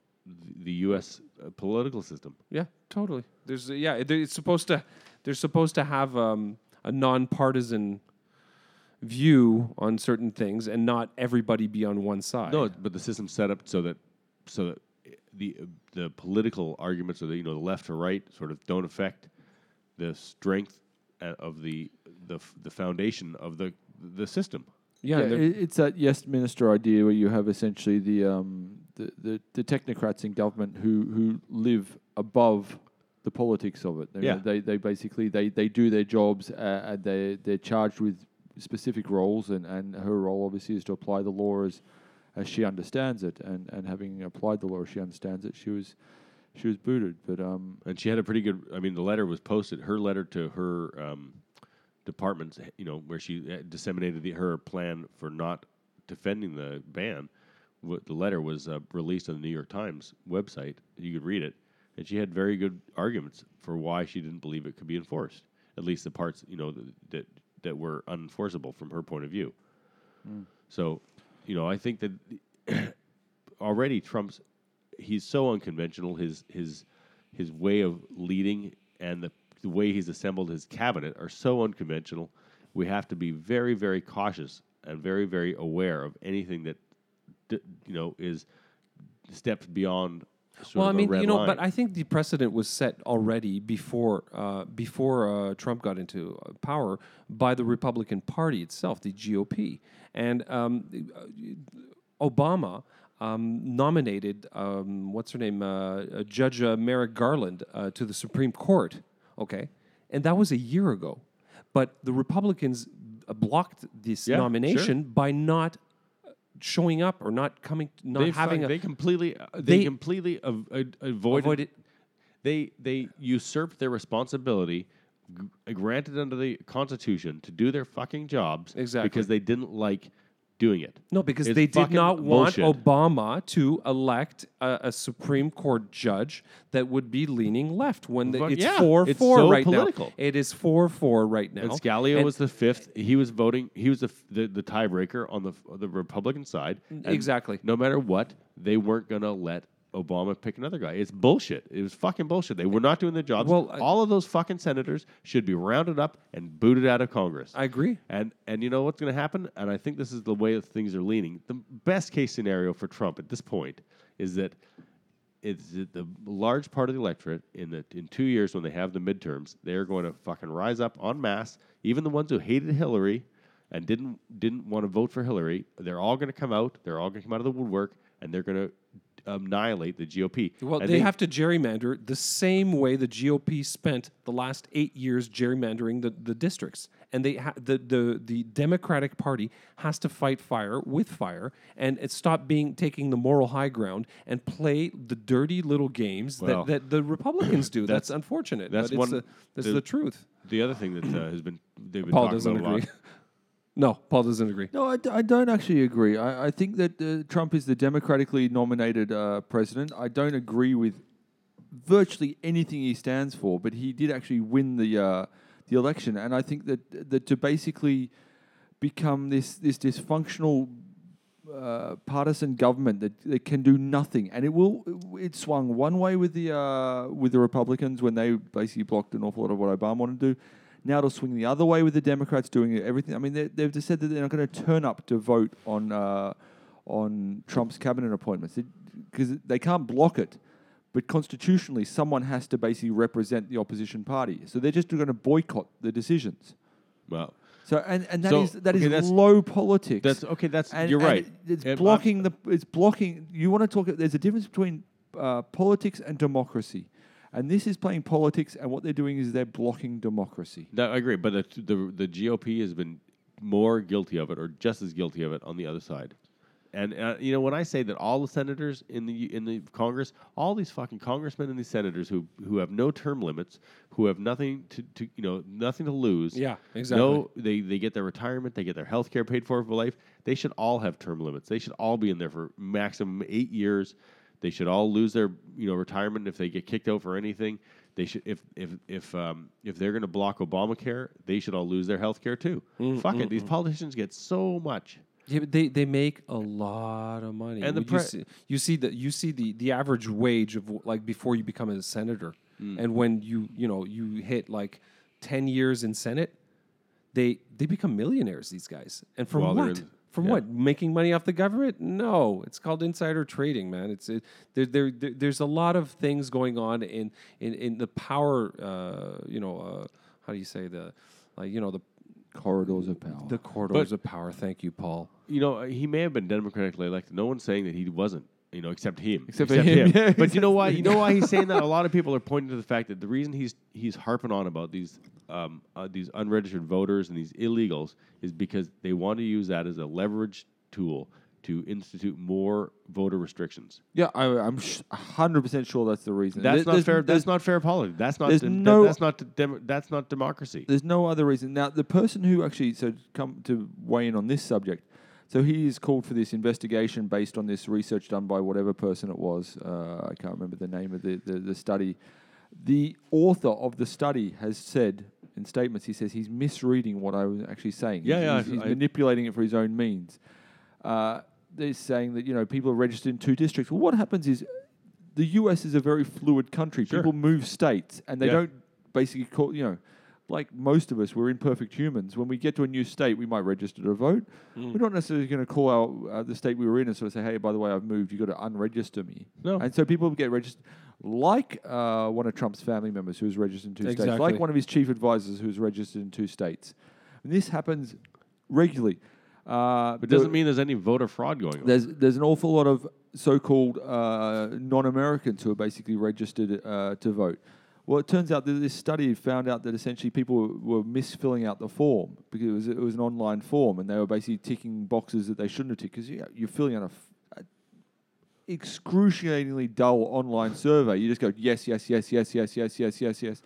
the U.S. political system. Yeah, totally. There's it's supposed to. They're supposed to have a nonpartisan view on certain things, and not everybody be on one side. No, but the system's set up so that the political arguments, or the the left or right, sort of don't affect the strength of the foundation of the system. Yeah, it's that yes minister idea where you have essentially the technocrats in government who live above the politics of it. They basically do their jobs, and they're charged with specific roles, and her role obviously is to apply the law as she understands it, and having applied the law as she understands it, she was booted. But and she had a pretty good. I mean, the letter was posted. Her letter to her departments, where she disseminated her plan for not defending the ban. The letter was released on the New York Times website. You could read it. And she had very good arguments for why she didn't believe it could be enforced, at least the parts, you know, that were unenforceable from her point of view. Mm. So, you know, I think that already Trump's, he's so unconventional, his way of leading and the way he's assembled his cabinet are so unconventional. We have to be very, very cautious and very, very aware of anything that, you know, is steps beyond. Well, I mean, you know, line. But I think the precedent was set already before Trump got into power by the Republican Party itself, the GOP, and Obama nominated what's her name, Judge Merrick Garland to the Supreme Court. Okay, and that was a year ago, but the Republicans blocked this nomination by not showing up or not coming, not they having. They completely avoided. They usurped their responsibility, granted under the Constitution, to do their fucking jobs. Exactly, because they didn't like doing it. No, because it's they did not want Obama to elect a Supreme Court judge that would be leaning left when it's 4-4 so right political. Now. It is 4-4 right now. And Scalia was the fifth. He was voting. He was the tiebreaker on the Republican side. Exactly. No matter what, they weren't going to let Obama pick another guy. It's bullshit. It was fucking bullshit. They were not doing their jobs. Well, all of those fucking senators should be rounded up and booted out of Congress. I agree. And you know what's going to happen? And I think this is the way that things are leaning. The best case scenario for Trump at this point is that it's the large part of the electorate in 2 years when they have the midterms, they're going to fucking rise up en masse. Even the ones who hated Hillary and didn't want to vote for Hillary, they're all going to come out. They're all going to come out of the woodwork, and they're going to annihilate the GOP. Well, they have to gerrymander the same way the GOP spent the last 8 years gerrymandering the districts, and the Democratic Party has to fight fire with fire, and it stop taking the moral high ground and play the dirty little games that the Republicans do. That's unfortunate. That's the truth. The other thing that has been they've been Paul talking doesn't about agree. A lot. No, Paul doesn't agree. No, I don't actually agree. I think that Trump is the democratically nominated president. I don't agree with virtually anything he stands for, but he did actually win the election. And I think that to basically become this dysfunctional partisan government that can do nothing, and it swung one way with the Republicans when they basically blocked an awful lot of what Obama wanted to do. Now it'll swing the other way with the Democrats doing everything. I mean, they've just said that they're not going to turn up to vote on Trump's cabinet appointments because they can't block it. But constitutionally, someone has to basically represent the opposition party. So they're just going to boycott the decisions. Wow. So that's low politics. That's okay. You're right. It's blocking. You want to talk? There's a difference between politics and democracy. And this is playing politics, and what they're doing is they're blocking democracy. No, I agree, but the GOP has been more guilty of it, or just as guilty of it, on the other side. And you know, when I say that all the senators in the Congress, all these fucking congressmen and these senators who have no term limits, who have nothing to you know, nothing to lose. Yeah, exactly. No, they get their retirement, they get their health care paid for life. They should all have term limits. They should all be in there for maximum 8 years. They should all lose their, you know, retirement if they get kicked out for anything. They should if they're going to block Obamacare, they should all lose their health care too. Fuck it, these politicians get so much. Yeah, but they make a lot of money. And you see the average wage of like before you become a senator, and when you hit like 10 years in Senate, they become millionaires. These guys, and from what? From what? Making money off the government? No, it's called insider trading, man. There's a lot of things going on in the power. How do you say the corridors of power? The corridors of power. Thank you, Paul. You know, he may have been democratically elected. No one's saying that he wasn't. You know, except him. Yeah, but you know why? You know why he's saying that? A lot of people are pointing to the fact that the reason he's harping on about these unregistered voters and these illegals is because they want to use that as a leverage tool to institute more voter restrictions. Yeah, I'm 100% sure that's the reason. That's not fair. That's not fair politics. That's not democracy. There's no other reason. Now, the person who actually to weigh in on this subject. So he's called for this investigation based on this research done by whatever person it was. I can't remember the name of the study. The author of the study has said in statements, he says he's misreading what I was actually saying. He's manipulating it for his own means. They're saying that, you know, people are registered in two districts. Well, what happens is the US is a very fluid country. Sure. People move states and they don't basically call, you know, like most of us, we're imperfect humans. When we get to a new state, we might register to vote. Mm. We're not necessarily going to call out the state we were in and sort of say, hey, by the way, I've moved. You've got to unregister me. No. And so people get registered, like one of Trump's family members who was registered in two states, like one of his chief advisors who was registered in two states. And this happens regularly. But it doesn't mean there's any voter fraud going on. There's an awful lot of so-called non-Americans who are basically registered to vote. Well, it turns out that this study found out that essentially people were misfilling out the form because it was an online form and they were basically ticking boxes that they shouldn't have ticked because you're filling out an excruciatingly dull online survey. You just go, yes, yes, yes, yes, yes, yes, yes, yes, yes.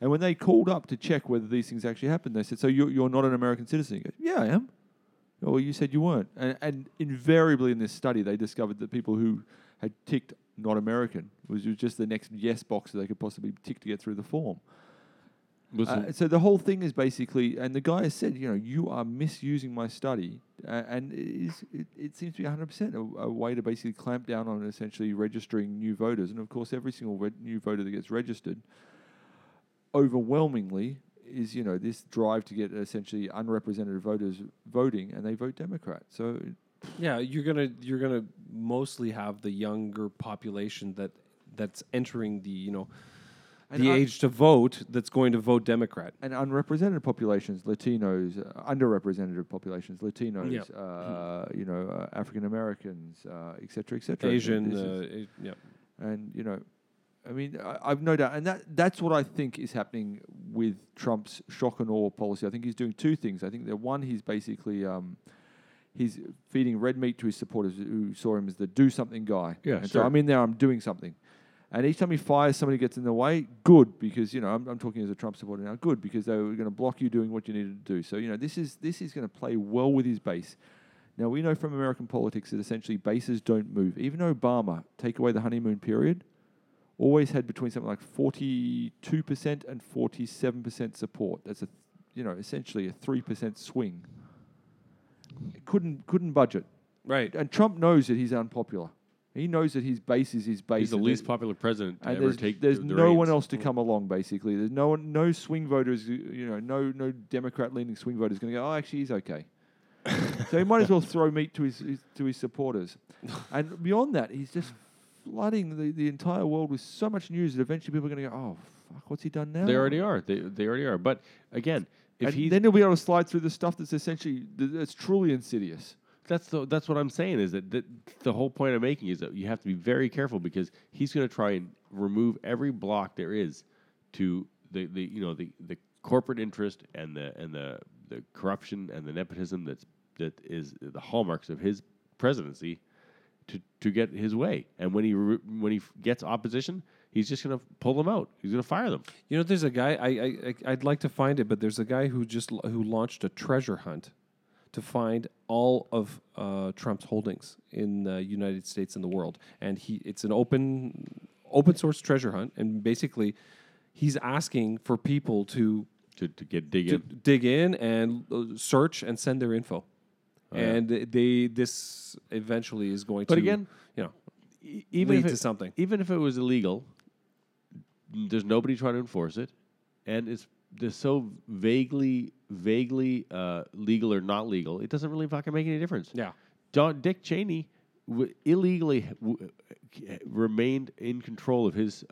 And when they called up to check whether these things actually happened, they said, so you're not an American citizen? You go, yeah, I am. Oh, well, you said you weren't. And invariably in this study, they discovered that people who had ticked not American. It was just the next yes box that they could possibly tick to get through the form. So the whole thing is basically, and the guy has said, you know, you are misusing my study, and it seems to be 100% a way to basically clamp down on essentially registering new voters. And of course, every single new voter that gets registered, overwhelmingly, is, you know, this drive to get essentially unrepresented voters voting, and they vote Democrat. So. Yeah, you're gonna mostly have the younger population that's entering the, you know, the age to vote that's going to vote Democrat. And unrepresented populations, Latinos, underrepresented populations, Latinos, you know, African Americans, et cetera, et cetera. Asian, and you know, I mean, I've no doubt, and that's what I think is happening with Trump's shock and awe policy. I think he's doing two things. I think that one, he's basically. He's feeding red meat to his supporters who saw him as the do something guy. Yeah, and so I'm in there, I'm doing something. And each time he fires somebody who gets in the way, good, because, you know, I'm talking as a Trump supporter now, good, because they were going to block you doing what you needed to do. So, you know, this is going to play well with his base. Now, we know from American politics that essentially bases don't move. Even Obama, take away the honeymoon period, always had between something like 42% and 47% support. That's a, you know, essentially a 3% swing. Couldn't budge it. Right. And Trump knows that he's unpopular. He knows that his base is his base. He's the least popular president to ever take the reins. There's no one else to come along, basically. There's no swing voters, you know, no Democrat-leaning swing voters going to go, oh, actually, he's okay. So he might as well throw meat to his supporters. And beyond that, he's just flooding the entire world with so much news that eventually people are going to go, oh, fuck, what's he done now? They already are. They already are. But, again... And then he'll be able to slide through the stuff that's essentially that's truly insidious. That's what I'm saying is that the whole point I'm making is that you have to be very careful because he's going to try and remove every block there is to the you know the corporate interest and the corruption and the nepotism that is the hallmarks of his presidency to get his way. And when he gets opposition. He's just going to pull them out. He's going to fire them. You know, there's a guy, I'd like to find it, but there's a guy who launched a treasure hunt to find all of Trump's holdings in the United States and the world. And it's an open source treasure hunt. And basically, he's asking for people to dig in and search and send their info. Oh, and this eventually is going to... But again, you know, even if it was illegal... There's nobody trying to enforce it, and it's so vaguely legal or not legal. It doesn't really fucking make any difference. Yeah, Dick Cheney illegally remained in control of his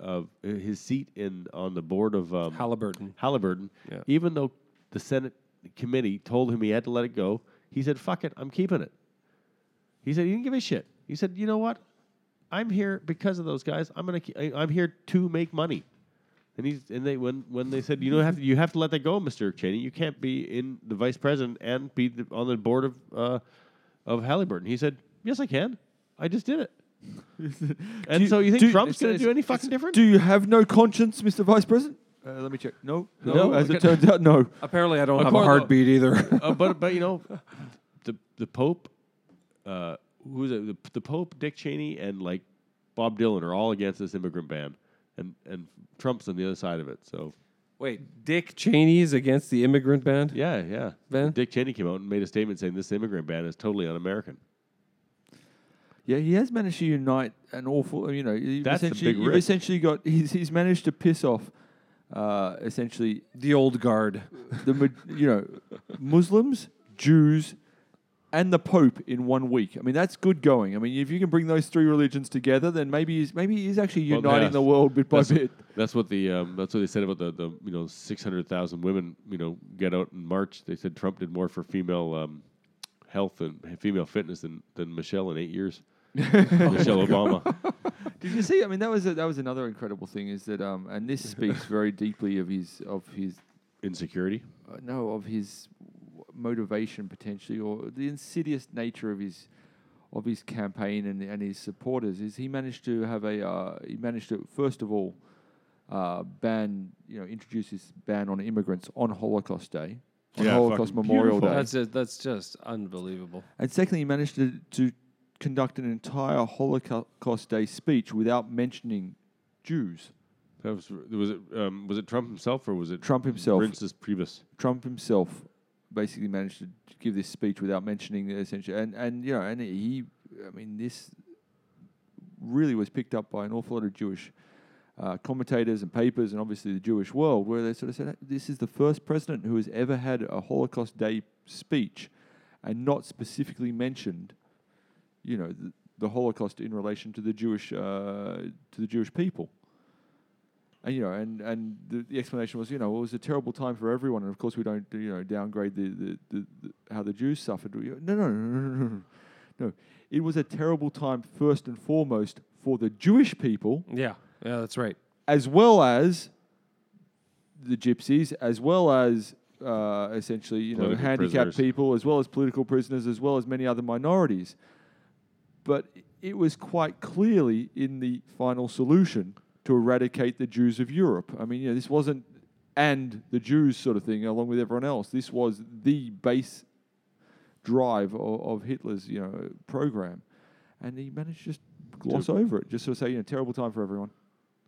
seat on the board of Halliburton. Yeah. Even though the Senate committee told him he had to let it go, he said, "Fuck it, I'm keeping it." He said he didn't give a shit. He said, "You know what? I'm here because of those guys. I'm here to make money." And when they said, you have to let that go, Mr. Cheney. You can't be in the vice president and be on the board of Halliburton. He said, "Yes, I can. I just did it." And so you think Trump's going to do any fucking different? Do you have no conscience, Mr. Vice President? Let me check. No. As it turns out, no. Apparently, I don't have a heartbeat either. But you know, the Pope the Pope, Dick Cheney, and like Bob Dylan are all against this immigrant ban, and Trump's on the other side of it. So wait, Dick Cheney is against the immigrant ban? Yeah. Ban? Dick Cheney came out and made a statement saying this immigrant ban is totally un-American. Yeah, he has managed to unite an awful, you know, he's managed to piss off essentially the old guard, Muslims, Jews, and the Pope in 1 week. I mean, that's good going. I mean, if you can bring those three religions together, then maybe he's actually uniting the world bit by bit. That's what that's what they said about the 600,000 women get out in March. They said Trump did more for female health and female fitness than Michelle in 8 years. Michelle Obama. Did you see? I mean, that was another incredible thing. Is that and this speaks very deeply of his insecurity. Of his motivation potentially, or the insidious nature of his campaign and his supporters, is he managed to have introduce this ban on immigrants on Holocaust Day, Holocaust Memorial Day. That's just unbelievable. And secondly, he managed to conduct an entire Holocaust Day speech without mentioning Jews. That was it Trump himself, or was it Trump himself? Reince Priebus. Trump himself basically managed to give this speech without mentioning the essential, and he, I mean, this really was picked up by an awful lot of Jewish commentators and papers, and obviously the Jewish world, where they sort of said, this is the first president who has ever had a Holocaust Day speech and not specifically mentioned, the Holocaust in relation to the Jewish people. And the explanation was, it was a terrible time for everyone, and of course we don't, downgrade the how the Jews suffered. No. It was a terrible time first and foremost for the Jewish people. Yeah, that's right. As well as the gypsies, as well as essentially, handicapped prisoners, people, as well as political prisoners, as well as many other minorities. But it was quite clearly in the final solution to eradicate the Jews of Europe. I mean, this wasn't and the Jews sort of thing along with everyone else. This was the base drive of Hitler's, program. And he managed to just gloss over it, just sort of say, terrible time for everyone.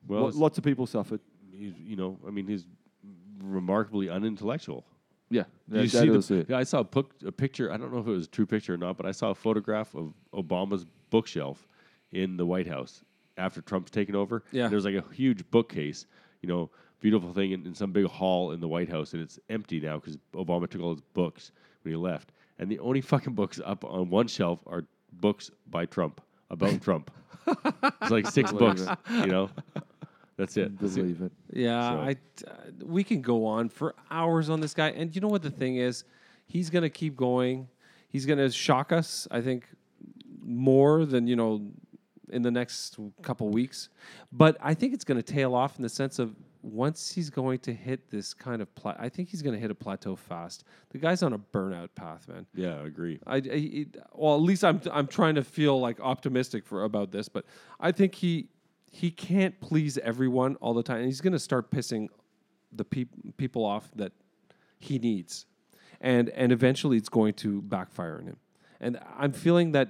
Well, lots of people suffered. He's remarkably unintellectual. Yeah. I saw a picture, I don't know if it was a true picture or not, but I saw a photograph of Obama's bookshelf in the White House after Trump's taken over. Yeah. There's like a huge bookcase, beautiful thing in some big hall in the White House, and it's empty now because Obama took all his books when he left. And the only fucking books up on one shelf are books by Trump, about Trump. It's like six books, That's it. Believe it. Yeah, so. We can go on for hours on this guy. And you know what the thing is? He's going to keep going. He's going to shock us, I think, more than, in the next couple weeks. But I think it's going to tail off in the sense of once he's going to hit this kind of I think he's going to hit a plateau fast. The guy's on a burnout path, man. Yeah, I agree. At least I'm trying to feel like optimistic about this, but I think he can't please everyone all the time. And he's going to start pissing the people off that he needs. And eventually it's going to backfire on him. And I'm feeling that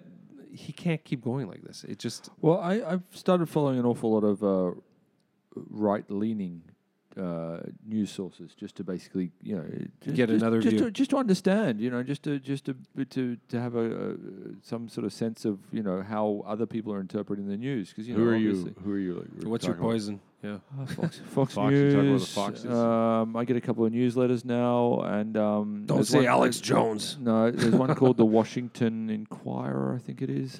he can't keep going like this. It just... Well, I've started following an awful lot of right-leaning news sources just to basically, get another view. Just to understand, just to have some sort of sense of, how other people are interpreting the news. Because Who are you? Like, what's your poison? About? Yeah. Fox News. Talking about the Foxes. I get a couple of newsletters now, and don't say Alex Jones. No, there's one called the Washington Inquirer, I think it is,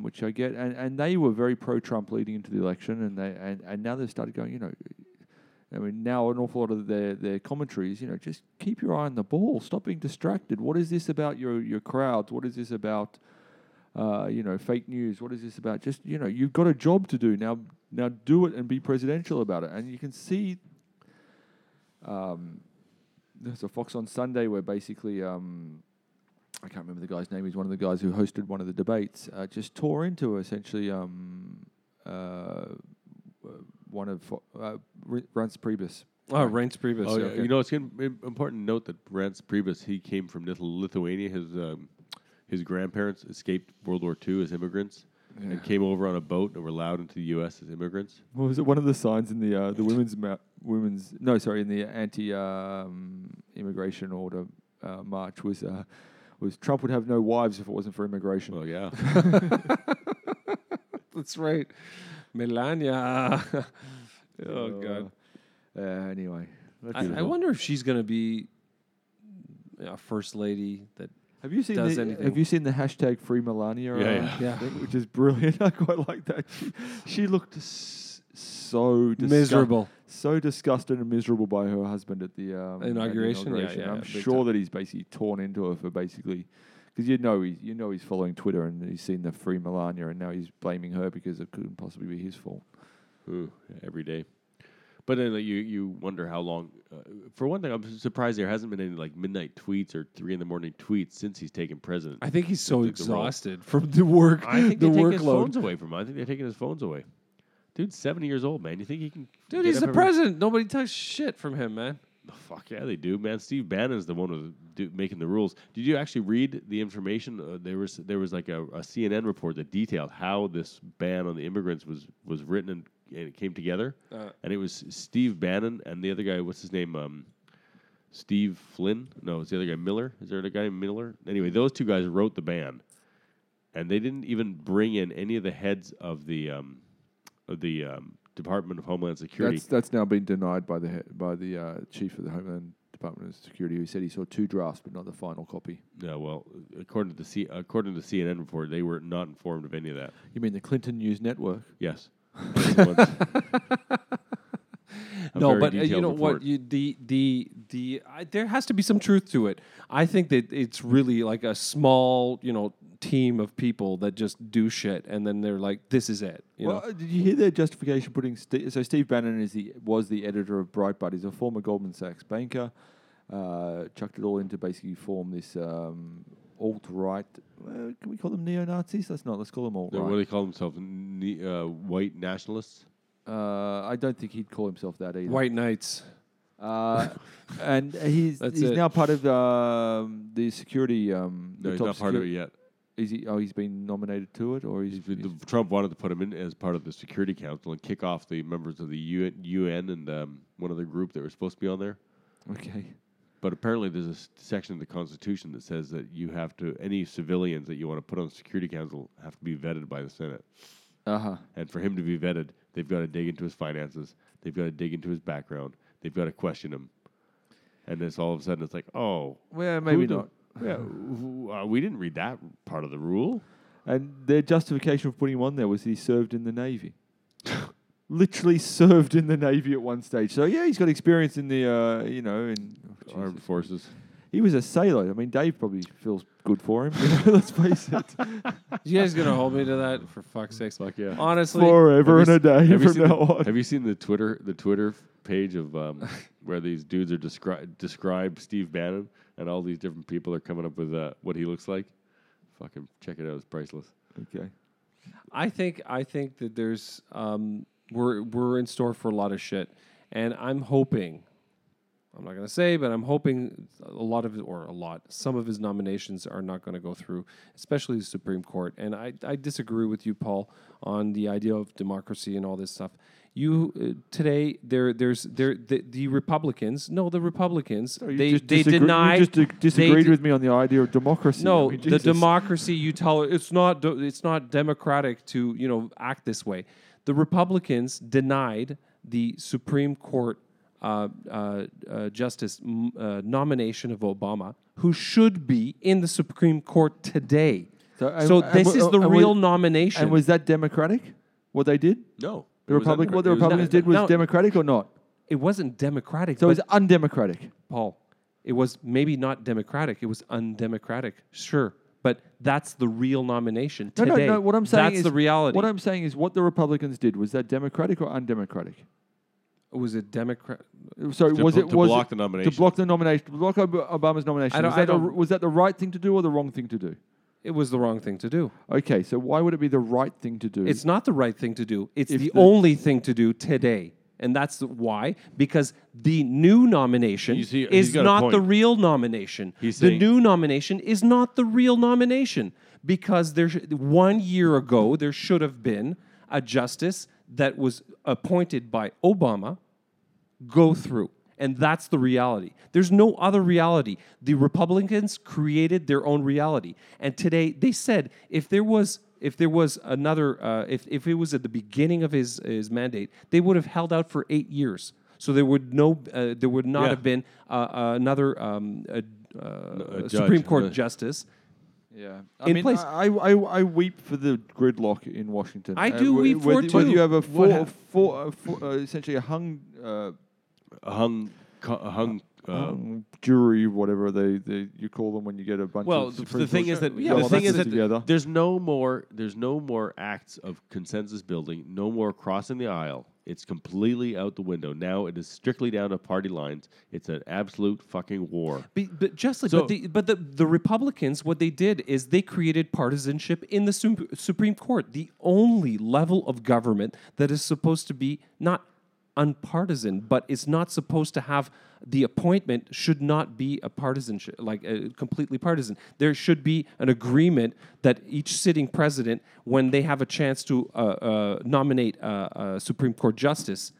which I get, and they were very pro-Trump leading into the election, and they and now they've started going, I mean, now an awful lot of their commentaries, just keep your eye on the ball. Stop being distracted. What is this about your crowds? What is this about, fake news? What is this about? Just, you've got a job to do. Now do it and be presidential about it. And you can see there's a Fox on Sunday where basically, I can't remember the guy's name. He's one of the guys who hosted one of the debates. Just tore into essentially... one of Reince Priebus. Oh, Reince Priebus. Oh, yeah. Okay. It's important to note that Reince Priebus, he came from Lithuania. His His grandparents escaped World War II as immigrants and came over on a boat and were allowed into the U.S. as immigrants. What was it? One of the signs in the women's anti-immigration order march was Trump would have no wives if it wasn't for immigration. Oh, yeah. That's right. Melania. Oh, God. Anyway. I wonder if she's going to be a first lady that Have you seen the hashtag Free Melania? Thing, which is brilliant. I quite like that. She looked so miserable. So disgusted and miserable by her husband at the inauguration. I'm sure that he's basically torn into her for basically... Because he's following Twitter and he's seen the Free Melania and now he's blaming her because it couldn't possibly be his fault. Ooh, every day. But then you wonder how long... for one thing, I'm surprised there hasn't been any like midnight tweets or 3 a.m. tweets since he's taken president. I think he's so exhausted from the work. I think they're taking his phones away from him. I think they're taking his phones away. Dude's 70 years old, man. You think he can... Dude, he's the president. Nobody takes shit from him, man. Fuck yeah, they do, man. Steve Bannon's the one making the rules. Did you actually read the information? There was like a CNN report that detailed how this ban on the immigrants was written and it came together. And it was Steve Bannon and the other guy. What's his name? Steve Flynn? No, it's the other guy. Miller? Is there a guy Miller? Anyway, those two guys wrote the ban, and they didn't even bring in any of the heads of the Department of Homeland Security. That's now been denied by the chief of the Homeland Department of Security, who said he saw two drafts but not the final copy. Yeah, well, according to the CNN report, they were not informed of any of that. You mean the Clinton News Network? Yes. No, but you know report. What? There has to be some truth to it. I think that it's really like a small, team of people that just do shit, and then they're like, "This is it." You know? Did you hear their justification? Putting Steve Bannon was the editor of Breitbart. He's a former Goldman Sachs banker. Chucked it all in to basically form this alt-right. Can we call them neo-Nazis? Let's not. Let's call them alt-right. What do they call themselves? White nationalists. I don't think he'd call himself that either. White Knights. And he's now part of the security. No, he's not part of it yet. Is he? Oh, he's been nominated to it, or Trump wanted to put him in as part of the Security Council and kick off the members of the UN and one other group that were supposed to be on there. Okay. But apparently, there's a section of the Constitution that says that you have to any civilians that you want to put on the Security Council have to be vetted by the Senate. Uh-huh. And for him to be vetted, they've got to dig into his finances. They've got to dig into his background. They've got to question him. And this all of a sudden it's like, oh. Well, maybe not. Yeah, we didn't read that part of the rule. And their justification for putting him on there was he served in the Navy. Literally served in the Navy at one stage. So, yeah, he's got experience in the, in armed forces. He was a sailor. I mean, Dave probably feels good for him. Let's face it. You guys gonna hold me to that for fuck's sake? Fuck yeah. Honestly, forever and a day from now on. Have you seen the Twitter page of where these dudes are describe Steve Bannon and all these different people are coming up with what he looks like? Fucking check it out. It's priceless. Okay. I think that there's we're in store for a lot of shit, and I'm hoping. I'm not going to say, but I'm hoping some of his nominations are not going to go through, especially the Supreme Court. And I disagree with you, Paul, on the idea of democracy and all this stuff. Today the Republicans. No, the Republicans. So they deny. You just disagreed with me on the idea of democracy. No, the democracy you tell it's not democratic to act this way. The Republicans denied the Supreme Court. Justice nomination of Obama, who should be in the Supreme Court today. So this is the real nomination. And was that democratic? What they did? No. What the Republicans did was democratic or not? It wasn't democratic. So it was undemocratic. Paul, it was maybe not democratic. It was undemocratic. Sure. But that's the real nomination today. No. What I'm saying is the reality. What I'm saying is what the Republicans did. Was that democratic or undemocratic? Was it Democrat? Sorry, was it to block the nomination? To block the nomination, to block Obama's nomination. Was that the right thing to do or the wrong thing to do? It was the wrong thing to do. Okay, so why would it be the right thing to do? It's not the right thing to do. It's the only thing to do today. And that's why, because the new nomination is not the real nomination. The new nomination is not the real nomination, because there, 1 year ago, there should have been a justice that was appointed by Obama go through. And that's the reality. There's no other reality. The Republicans created their own reality. And today they said if there was another, if it was at the beginning of his mandate, they would have held out for 8 years. So there would not have been another Supreme Court justice. Yeah, I mean, in place. I weep for the gridlock in Washington. I do weep for it too. Whether you have essentially a hung jury, whatever they you call them when you get a bunch. Well, the thing is that there's no more acts of consensus building, no more crossing the aisle. It's completely out the window now. It is strictly down to party lines. It's an absolute fucking war. But the Republicans, what they did is they created partisanship in the Supreme Court, the only level of government that is supposed to be not unpartisan, but it's not supposed to have the appointment should not be a partisanship, like completely partisan. There should be an agreement that each sitting president, when they have a chance to nominate a Supreme Court justice,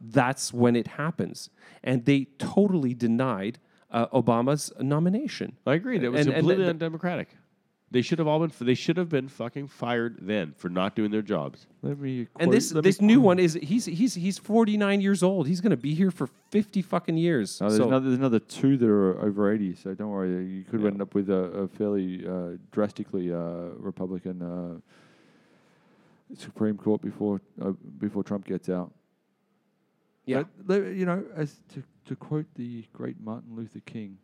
that's when it happens. And they totally denied Obama's nomination. I agree. That was completely undemocratic. They should have all been. They should have been fucking fired then for not doing their jobs. This new one is he's 49 years old. He's going to be here for 50 fucking years. No, there's another two that are over 80. So don't worry, you could end up with a fairly drastically Republican Supreme Court before Trump gets out. Yeah, but, you know, as to quote the great Martin Luther King.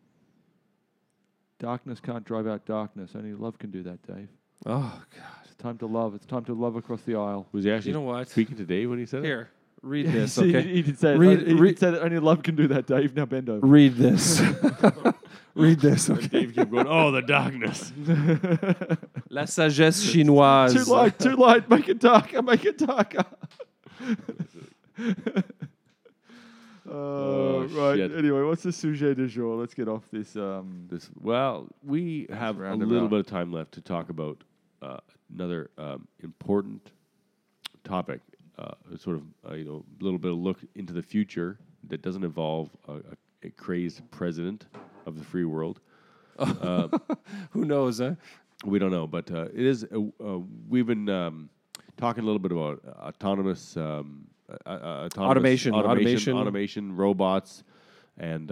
Darkness can't drive out darkness. Only love can do that, Dave. Oh, God. It's time to love. It's time to love across the aisle. Was he actually speaking today when he said it? Here, read this, okay? He did say that only love can do that, Dave. Now bend over. Read this. Read this, okay? Dave kept going, oh, the darkness. La sagesse chinoise. Too light. Make it darker. Right. Shit. Anyway, what's the sujet du jour? Let's get off this. Well, we have a little bit of time left to talk about another important topic. Sort of, a little bit of look into the future that doesn't involve a crazed president of the free world. Who knows? Huh? We don't know, but it is. We've been talking a little bit about autonomous. Automation, robots, and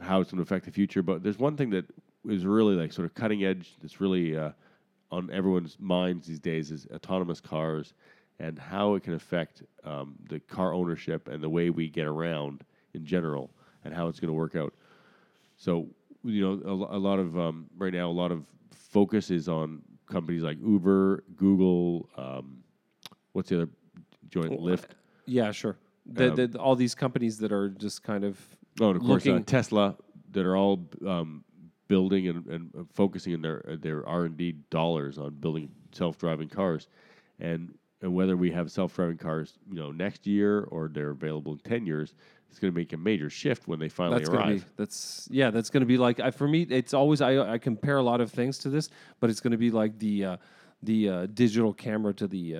how it's going to affect the future. But there's one thing that is really like sort of cutting edge that's really on everyone's minds these days is autonomous cars and how it can affect the car ownership and the way we get around in general and how it's going to work out. So, a lot of right now, a lot of focus is on companies like Uber, Google, what's the other joint Lyft? Yeah, sure. All these companies that are just kind of looking... Tesla, that are all building and focusing in their R&D dollars on building self-driving cars. And whether we have self-driving cars next year or they're available in 10 years, it's going to make a major shift when they finally arrive. That's going to be like... for me, it's always... I compare a lot of things to this, but it's going to be like the digital camera to the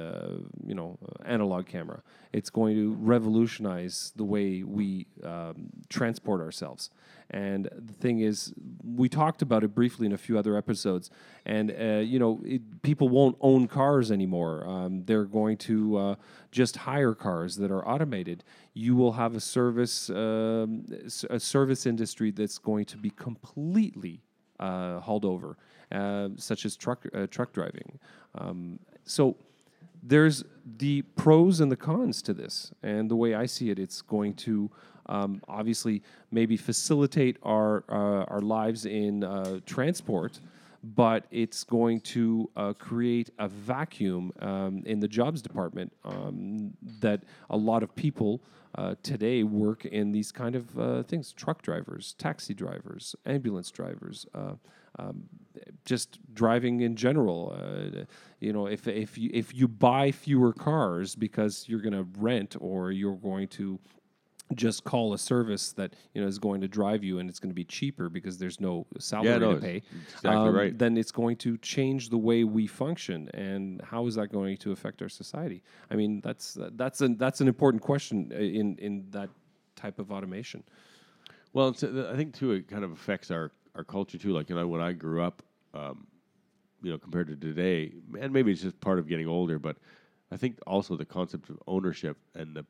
analog camera. It's going to revolutionize the way we transport ourselves. And the thing is, we talked about it briefly in a few other episodes. And people won't own cars anymore. They're going to just hire cars that are automated. You will have a service industry that's going to be completely hauled over. Such as truck driving. So there's the pros and the cons to this. And the way I see it, it's going to obviously maybe facilitate our lives in transport, but it's going to create a vacuum in the jobs department that a lot of people today work in these kind of things. Truck drivers, taxi drivers, ambulance drivers, just driving in general. You know, if you buy fewer cars because you're going to rent or you're going to just call a service that you know is going to drive you and it's going to be cheaper because there's no salary to pay, exactly right. Then it's going to change the way we function. And how is that going to affect our society? I mean, that's an important question in that type of automation. Well, I think too it kind of affects our culture too. Like, you know, when I grew up, you know, compared to today, and maybe it's just part of getting older, but I think also the concept of ownership and the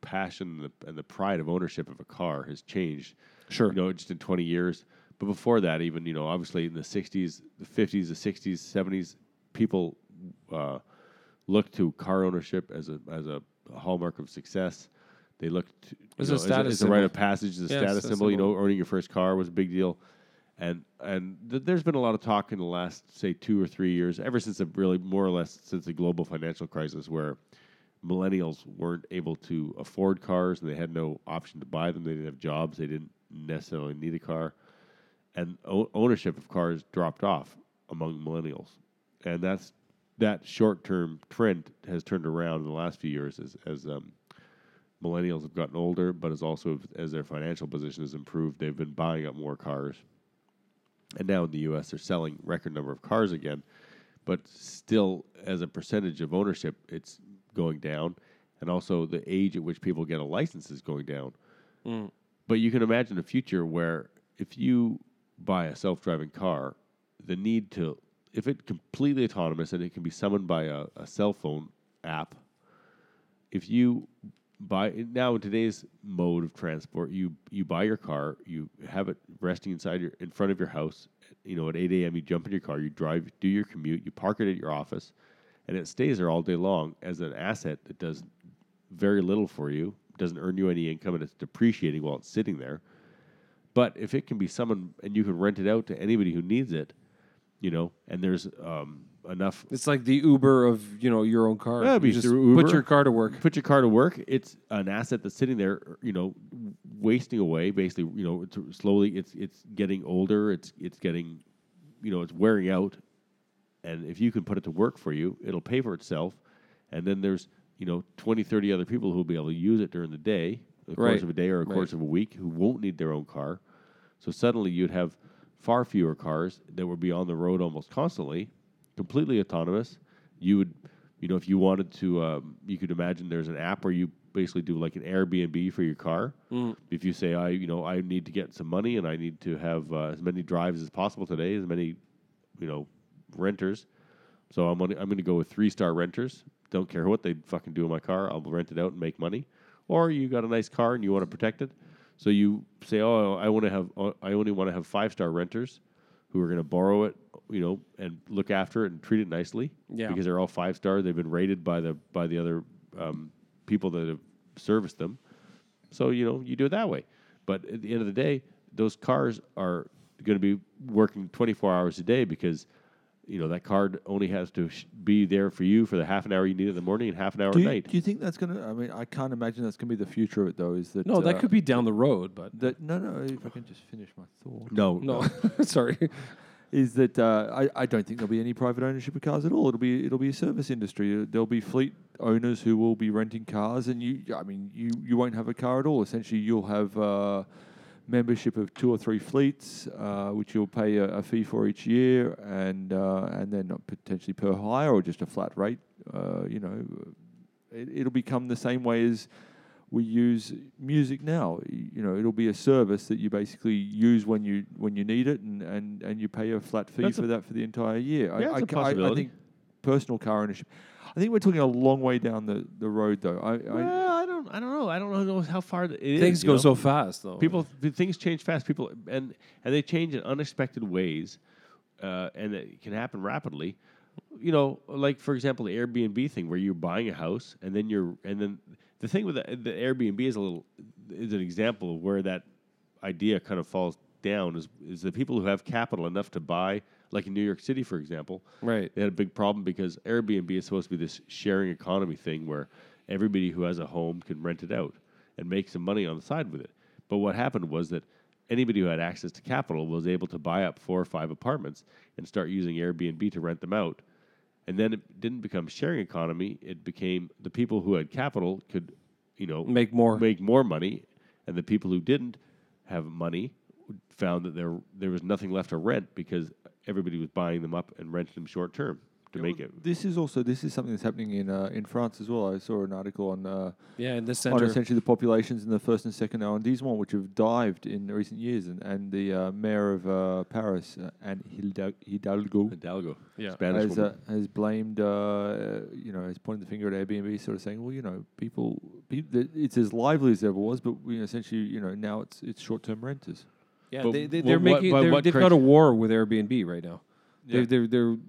passion and the pride of ownership of a car has changed. Sure. You know, just in 20 years. But before that, even, you know, obviously in the 60s, the 50s, the 60s, 70s, people looked to car ownership as a hallmark of success. They looked as a rite of passage, as a status symbol. You know, owning your first car was a big deal. And there's been a lot of talk in the last, say, 2 or 3 years, ever since since the global financial crisis, where millennials weren't able to afford cars and they had no option to buy them. They didn't have jobs. They didn't necessarily need a car. And ownership of cars dropped off among millennials. And that short-term trend has turned around in the last few years as millennials have gotten older, but as also as their financial position has improved, they've been buying up more cars. And now in the U.S., they're selling record number of cars again, but still as a percentage of ownership, it's going down, and also the age at which people get a license is going down. Mm. But you can imagine a future where if you buy a self-driving car, the need to, if it's completely autonomous and it can be summoned by a cell phone app, if you buy now in today's mode of transport, you buy your car, you have it resting in front of your house. You know, at 8 a.m. you jump in your car, you drive, do your commute, you park it at your office, and it stays there all day long as an asset that does very little for you, doesn't earn you any income, and it's depreciating while it's sitting there. But if it can be summoned and you can rent it out to anybody who needs it, you know, and there's enough. It's like the Uber of, you know, your own car. Yeah, just Uber, put your car to work. Put your car to work. It's an asset that's sitting there, you know, wasting away. Basically, you know, it's slowly getting older. It's getting, you know, it's wearing out. And if you can put it to work for you, it'll pay for itself. And then there's, you know, 20, 30 other people who'll be able to use it during the day, the course of a day or a course of a week, who won't need their own car. So suddenly you'd have far fewer cars that would be on the road almost constantly, completely autonomous. You would, you know, if you wanted to, you could imagine there's an app where you basically do like an Airbnb for your car. Mm. If you say, I need to get some money and I need to have as many drives as possible today, as many, you know, renters. So I'm going to go with 3-star renters. Don't care what they fucking do in my car. I'll rent it out and make money. Or you got a nice car and you want to protect it. So you say, I only want to have 5-star renters who are going to borrow it, you know, and look after it and treat it nicely. Yeah. Because they're all 5-star. They've been rated by the other people that have serviced them. So, you know, you do it that way. But at the end of the day, those cars are going to be working 24 hours a day because, you know, that card only has to be there for you for the half an hour you need in the morning and half an hour at night. Do you think that's going to... I mean, I can't imagine that's going to be the future of it, though, is that... No, that could be down the road, but... if I can just finish my thought. Sorry. Is that I don't think there'll be any private ownership of cars at all. It'll be a service industry. There'll be fleet owners who will be renting cars, and you won't have a car at all. Essentially, you'll have... membership of 2 or 3 fleets, which you'll pay a fee for each year, and then potentially per hire or just a flat rate. You know, it'll become the same way as we use music now. You know, it'll be a service that you basically use when you need it, and you pay a flat fee for the entire year. Yeah, I think personal car ownership. I think we're talking a long way down the road, though. I don't know. I don't know how far it is. Things go so fast, though. Things change fast. People and they change in unexpected ways, and it can happen rapidly. You know, like for example, the Airbnb thing, where you're buying a house, and then the thing with the Airbnb is an example of where that idea kind of falls down. Is the people who have capital enough to buy, like in New York City, for example, right? They had a big problem because Airbnb is supposed to be this sharing economy thing where everybody who has a home can rent it out and make some money on the side with it. But what happened was that anybody who had access to capital was able to buy up 4 or 5 apartments and start using Airbnb to rent them out. And then it didn't become sharing economy. It became the people who had capital could, you know, make more money, and the people who didn't have money found that there was nothing left to rent because everybody was buying them up and renting them short term to make it. This is something that's happening in France as well. I saw an article on essentially the populations in the first and second arrondissement, which have dived in recent years, and the mayor of Paris, Anne Hidalgo, yeah, Spanish woman, has blamed, has pointed the finger at Airbnb, sort of saying, well, you know, people, it's as lively as it ever was, but now it's short-term renters. Yeah, they've got a war with Airbnb right now. Yeah.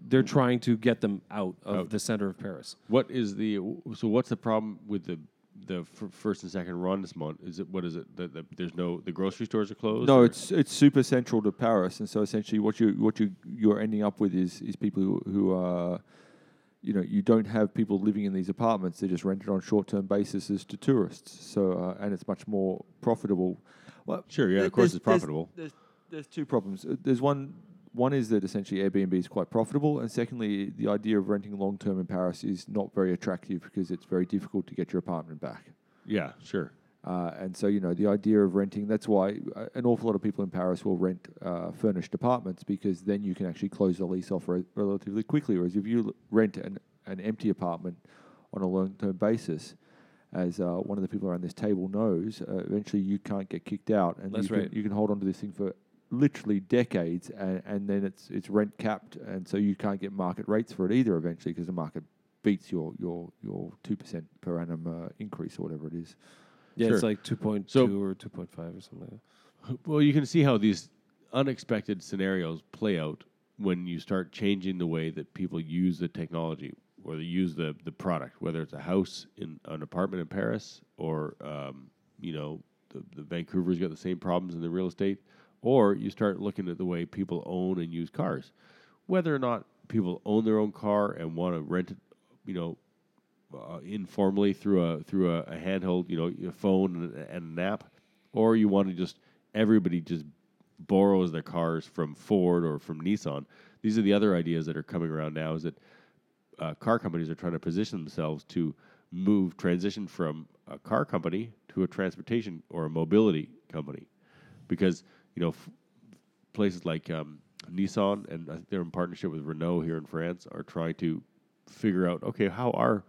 They're trying to get them out of the center of Paris. What's the problem with the first and second arrondissement? The grocery stores are closed? No, it's super central to Paris, and so essentially what you're ending up with is people who are, you don't have people living in these apartments. They're just rented on short-term basis to tourists. So and it's much more profitable. Well, sure, yeah, of course it's profitable. There's two problems. There's one is that essentially Airbnb is quite profitable, and secondly, the idea of renting long-term in Paris is not very attractive because it's very difficult to get your apartment back. Yeah, sure. And so, the idea of renting, that's why an awful lot of people in Paris will rent furnished apartments, because then you can actually close the lease off relatively quickly, whereas if you rent an empty apartment on a long-term basis, as one of the people around this table knows, eventually you can't get kicked out, and you can hold on to this thing for literally decades, and then it's rent capped, and so you can't get market rates for it either eventually, because the market beats your 2% per annum increase or whatever it is. Yeah, sure. It's like 2.2 or 2.5 or something like that. Well, you can see how these unexpected scenarios play out when you start changing the way that people use the technology or they use the product, whether it's a house in an apartment in Paris or, the Vancouver's got the same problems in the real estate. Or you start looking at the way people own and use cars. Whether or not people own their own car and want to rent it, informally through a handheld, your phone and an app, or you want to just everybody just borrows their cars from Ford or from Nissan. These are the other ideas that are coming around now. Is that car companies are trying to position themselves to transition from a car company to a transportation or a mobility company, because places like Nissan, and I think they're in partnership with Renault here in France, are trying to figure out, okay, how are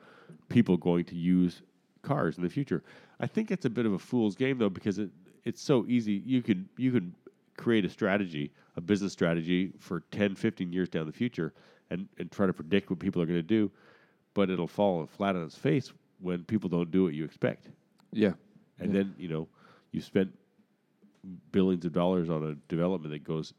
people going to use cars in the future? I think it's a bit of a fool's game, though, because it's so easy. You could create a business strategy for 10, 15 years down the future and try to predict what people are going to do, but it'll fall flat on its face when people don't do what you expect. Yeah. And then, you spent billions of dollars on a development that goes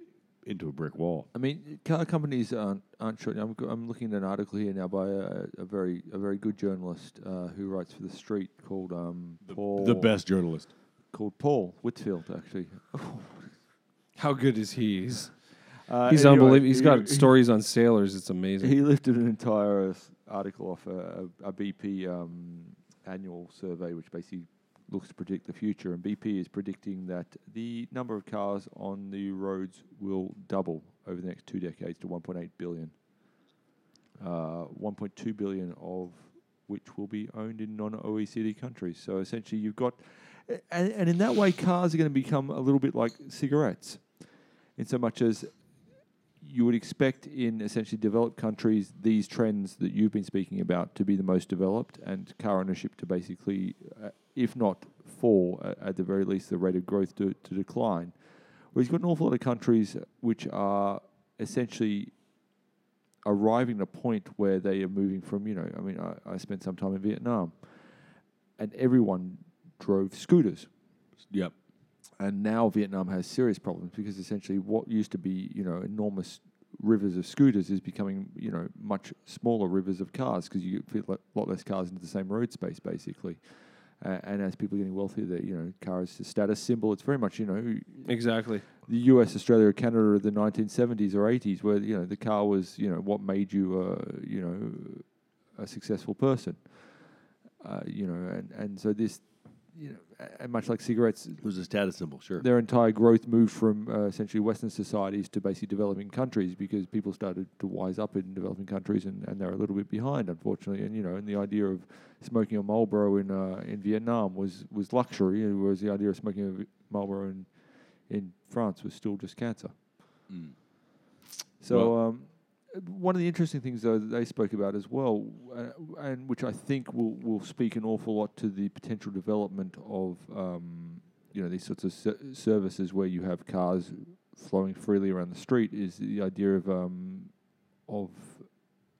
into a brick wall. I mean, car companies aren't sure. I'm looking at an article here now by a very good journalist who writes for The Street called Paul. The best journalist. Called Paul Whitfield, actually. How good is he? He's unbelievable. He's got stories on sailors. It's amazing. He lifted an entire article off a BP annual survey, which basically looks to predict the future, and BP is predicting that the number of cars on the roads will double over the next 2 decades to 1.8 billion. 1.2 billion of which will be owned in non-OECD countries. So essentially you've got... And in that way, cars are going to become a little bit like cigarettes, in so much as you would expect in essentially developed countries these trends that you've been speaking about to be the most developed, and car ownership to basically... if not fall, at the very least, the rate of growth to decline. Whereas you've got an awful lot of countries which are essentially arriving at a point where they are moving from, I spent some time in Vietnam, and everyone drove scooters. Yep. And now Vietnam has serious problems because essentially what used to be, enormous rivers of scooters is becoming, much smaller rivers of cars, because you fit a lot less cars into the same road space, basically. And as people are getting wealthier, that car is a status symbol. It's very much exactly the U.S., Australia, Canada of the 1970s or 80s, where the car was what made you a successful person. And so this you know, and much like cigarettes, it was a status symbol. Sure, their entire growth moved from essentially Western societies to basically developing countries, because people started to wise up in developing countries, and they're a little bit behind, unfortunately. And you know, and the idea of smoking a Marlboro in Vietnam was luxury, whereas the idea of smoking a Marlboro in France was still just cancer. Mm. So. Well, one of the interesting things, though, that they spoke about as well, and which I think will speak an awful lot to the potential development of, you know, these sorts of services where you have cars flowing freely around the street, is the idea of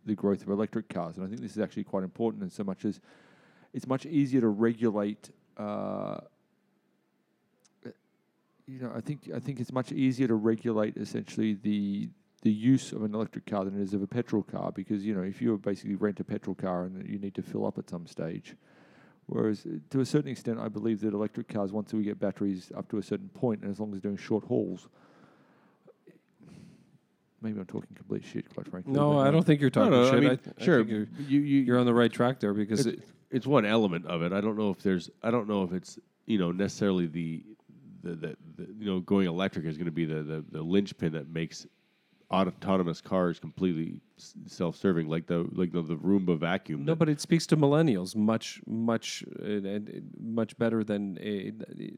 the growth of electric cars. And I think this is actually quite important, in so much as it's much easier to regulate. You know, I think it's much easier to regulate essentially the use of an electric car than it is of a petrol car, because, you know, if you basically rent a petrol car and you need to fill up at some stage, whereas to a certain extent I believe that electric cars, once we get batteries up to a certain point, and as long as they're doing short hauls, maybe I'm talking complete shit, quite frankly. No, I don't think you're talking shit. I mean, sure, you're on the right track there, because it's one element of it. I don't know if it's, you know, necessarily the you know, going electric is going to be the linchpin that makes autonomous cars completely self-serving, like the Roomba vacuum. No, but it speaks to millennials much better than you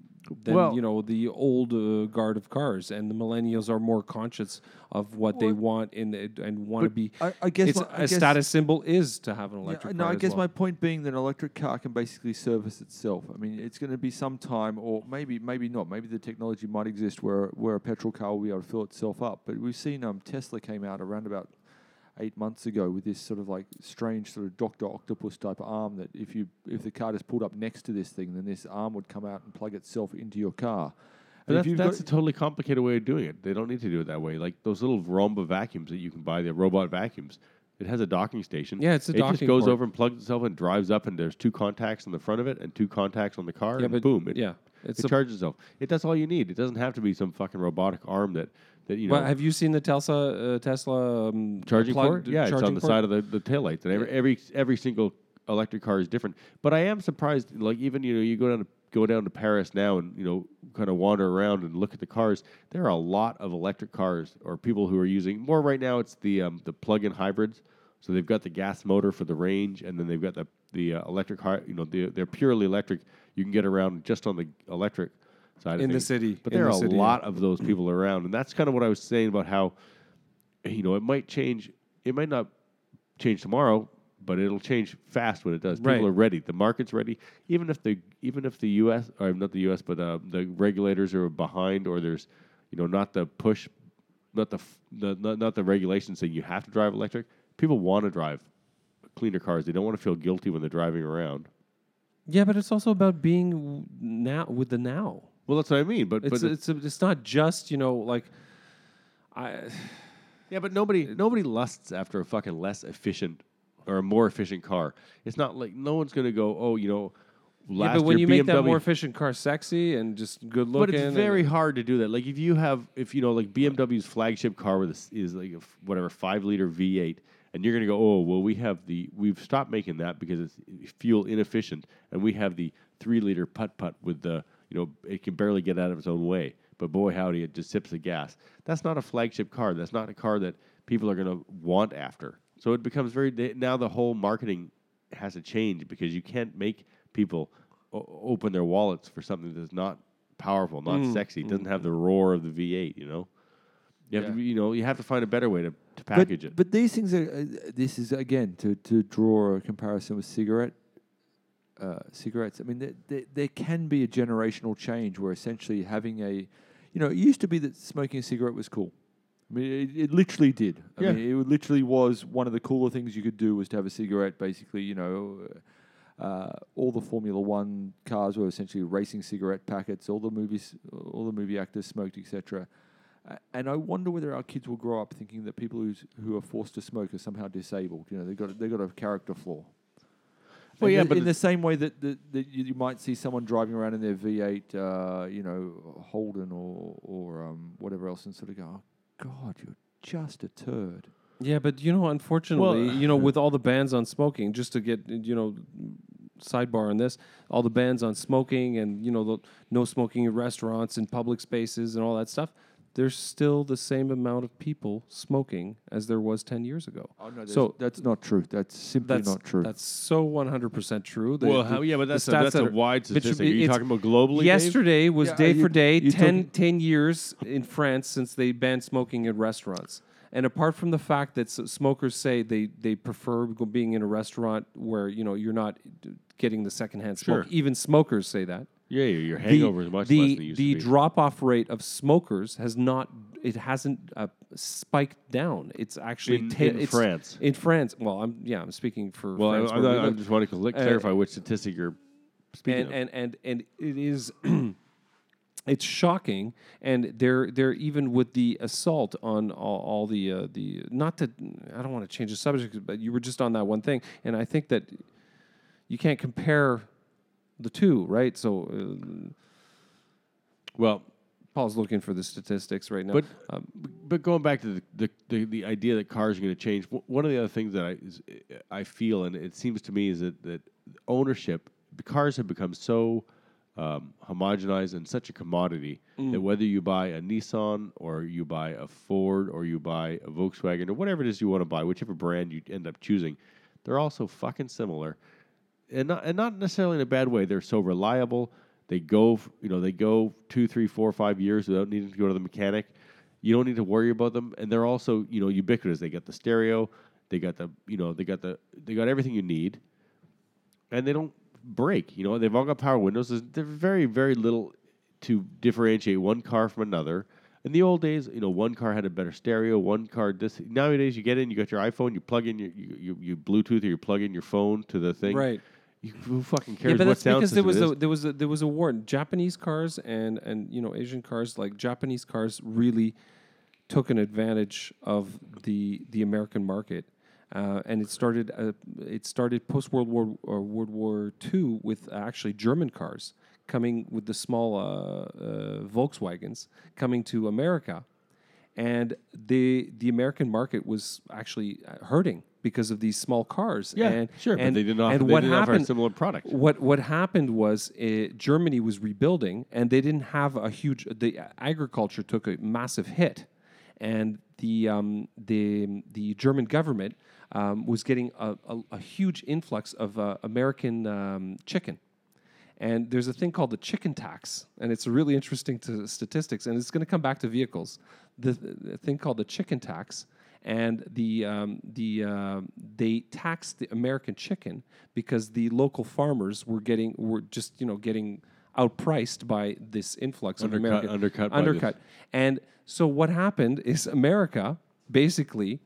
know, the old guard of cars. And the millennials are more conscious of what they want and want to be. I guess I guess status symbol is to have an electric car. No, I guess my point being that an electric car can basically service itself. I mean, it's going to be some time, or maybe not. Maybe the technology might exist where a petrol car will be able to fill itself up. But we've seen Tesla came out around about 8 months ago with this sort of like strange sort of Dr. Octopus type arm, that if the car is pulled up next to this thing, then this arm would come out and plug itself into your car. And that's a totally complicated way of doing it. They don't need to do it that way. Like those little Roomba vacuums that you can buy, the robot vacuums, it has a docking station. Yeah, it just goes over and plugs itself and drives up, and there's two contacts on the front of it and two contacts on the car, and boom. It charges itself. That's all you need. It doesn't have to be some fucking robotic arm that you know. Well, have you seen the Tesla charging cord? Yeah, it's on the side of the taillights. And every single electric car is different. But I am surprised. Like, even, you know, you go down to Paris now and, you know, kind of wander around and look at the cars. There are a lot of electric cars, or people who are using more right now. It's the plug-in hybrids. So they've got the gas motor for the range, and then they've got the electric car. You know, they're purely electric. You can get around just on the electric side in of things. The city. But there are a lot of those people around, and that's kind of what I was saying about how, you know, it might change. It might not change tomorrow, but it'll change fast when it does. People are ready. The market's ready. Even if the U.S. or not the U.S. but the regulators are behind, or there's, you know, not the push, not the regulation saying you have to drive electric. People want to drive cleaner cars. They don't want to feel guilty when they're driving around. Yeah, but it's also about being now with the now. Well, that's what I mean. But it's not just, you know, like I. Yeah, but nobody lusts after a fucking less efficient or a more efficient car. It's not like no one's going to go, oh, you know. Last but when you BMW, make that more efficient car sexy and just good looking, but it's very hard to do that. Like if you know, like BMW's flagship car with is like whatever 5-liter V8. And you're going to go, oh, well, we've stopped making that because it's fuel inefficient, and we have the 3-liter putt-putt with the, you know, it can barely get out of its own way. But boy, howdy, it just sips the gas. That's not a flagship car. That's not a car that people are going to want after. So it becomes now the whole marketing has to change, because you can't make people open their wallets for something that's not powerful, not sexy, doesn't have the roar of the V8, you know? You have to, you know, you have to find a better way to package it. But these things are. This is again to draw a comparison with cigarettes. I mean, there can be a generational change where essentially having a, you know, it used to be that smoking a cigarette was cool. I mean, it literally did. I mean, it literally was one of the cooler things you could do, was to have a cigarette. Basically, you know. All the Formula One cars were essentially racing cigarette packets. All the movie actors smoked, etc. And I wonder whether our kids will grow up thinking that people who are forced to smoke are somehow disabled. You know, they've got a character flaw. Well, yeah, but in the same way that you might see someone driving around in their V8, you know, Holden or whatever else, and sort of go, oh, God, you're just a turd. Yeah, but, you know, unfortunately, you know, with all the bans on smoking, just to get, you know, sidebar on this, all the bans on smoking and, you know, the no smoking in restaurants and public spaces and all that stuff, there's still the same amount of people smoking as there was 10 years ago. Oh, no, so that's not true. That's simply not true. That's so 100% true. Well, but that's a wide statistic. Are you talking about globally? Yesterday, Dave? Was day for day, 10 years in France since they banned smoking in restaurants. And apart from the fact that smokers say they prefer being in a restaurant where, you know, you're not getting the secondhand smoke. Sure. Even smokers say that. Yeah, your hangover is much less than it used to be. The drop-off rate of smokers hasn't spiked down. It's actually France. In France, well, I'm speaking for. Well, France, I just want to clarify which statistic you're speaking of. And it is. It's shocking, and they're even with the assault on all the not that I don't want to change the subject, but you were just on that one thing, and I think that you can't compare the two, right? So, well, Paul's looking for the statistics right now. But going back to the idea that cars are going to change, one of the other things that I feel, and it seems to me, is that ownership, cars have become so homogenized and such a commodity that whether you buy a Nissan or you buy a Ford or you buy a Volkswagen or whatever it is you want to buy, whichever brand you end up choosing, they're all so fucking similar, and not necessarily in a bad way. They're so reliable. They go, you know, 2, 3, 4, 5 years without needing to go to the mechanic. You don't need to worry about them, and they're also, you know, ubiquitous. They got the stereo, they got everything you need, and they don't break. You know, they've all got power windows. There's very, very little to differentiate one car from another. In the old days, you know, one car had a better stereo, one car this. Nowadays, you get in, you got your iPhone, you plug in your you Bluetooth, or you plug in your phone to the thing. Right. Who fucking cares what sound system it is? Yeah, but that's because there was a war. Japanese cars and you know, Asian cars, like Japanese cars, really took an advantage of the American market. And it started. Post World War II with actually German cars coming with the small Volkswagens coming to America, and the American market was actually hurting because of these small cars. Yeah, and but they didn't offer a similar product. What happened was Germany was rebuilding, and they didn't have a huge. The agriculture took a massive hit, and the German government. Was getting a huge influx of American chicken. And there's a thing called the chicken tax, and it's really interesting to statistics, and it's going to come back to vehicles. The thing called the chicken tax, and they taxed the American chicken because the local farmers were just getting outpriced by this influx of American undercut. And so what happened is America basically.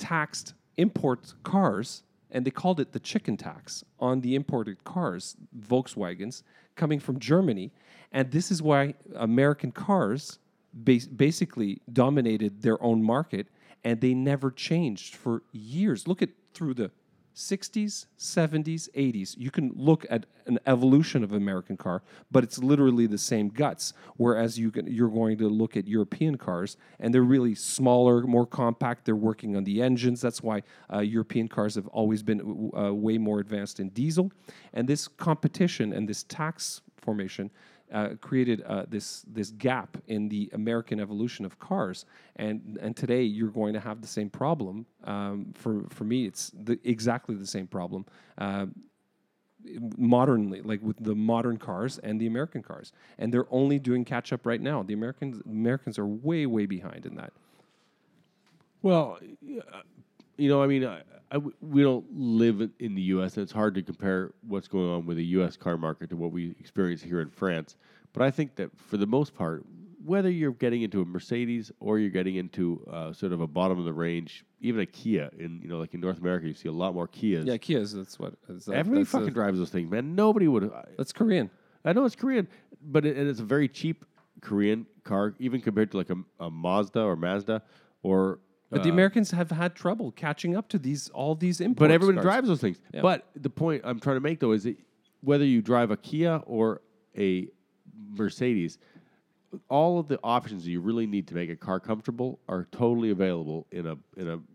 Taxed import cars, and they called it the chicken tax on the imported cars, Volkswagens, coming from Germany. And this is why American cars basically dominated their own market, and they never changed for years. Look at through the 60s, 70s, 80s. You can look at an evolution of American car, but it's literally the same guts. Whereas you're going to look at European cars, and they're really smaller, more compact. They're working on the engines. That's why European cars have always been way more advanced in diesel. And this competition and this tax formation created this gap in the American evolution of cars, and today you're going to have the same problem. For me, it's exactly the same problem. Modernly, like with the modern cars and the American cars, and they're only doing catch up right now. The Americans are way, way behind in that. Well, you know, I mean, we don't live in the U.S., and it's hard to compare what's going on with the U.S. car market to what we experience here in France. But I think that for the most part, whether you're getting into a Mercedes or you're getting into sort of a bottom of the range, even a Kia, like in North America, you see a lot more Kias. Yeah, Kias. That's what everybody fucking drives those things, man. Nobody would. That's Korean. I know it's Korean, but it's a very cheap Korean car, even compared to like a Mazda or. But the Americans have had trouble catching up to all these imports. But everyone drives those things. Yeah. But the point I'm trying to make, though, is that whether you drive a Kia or a Mercedes, all of the options that you really need to make a car comfortable are totally available in a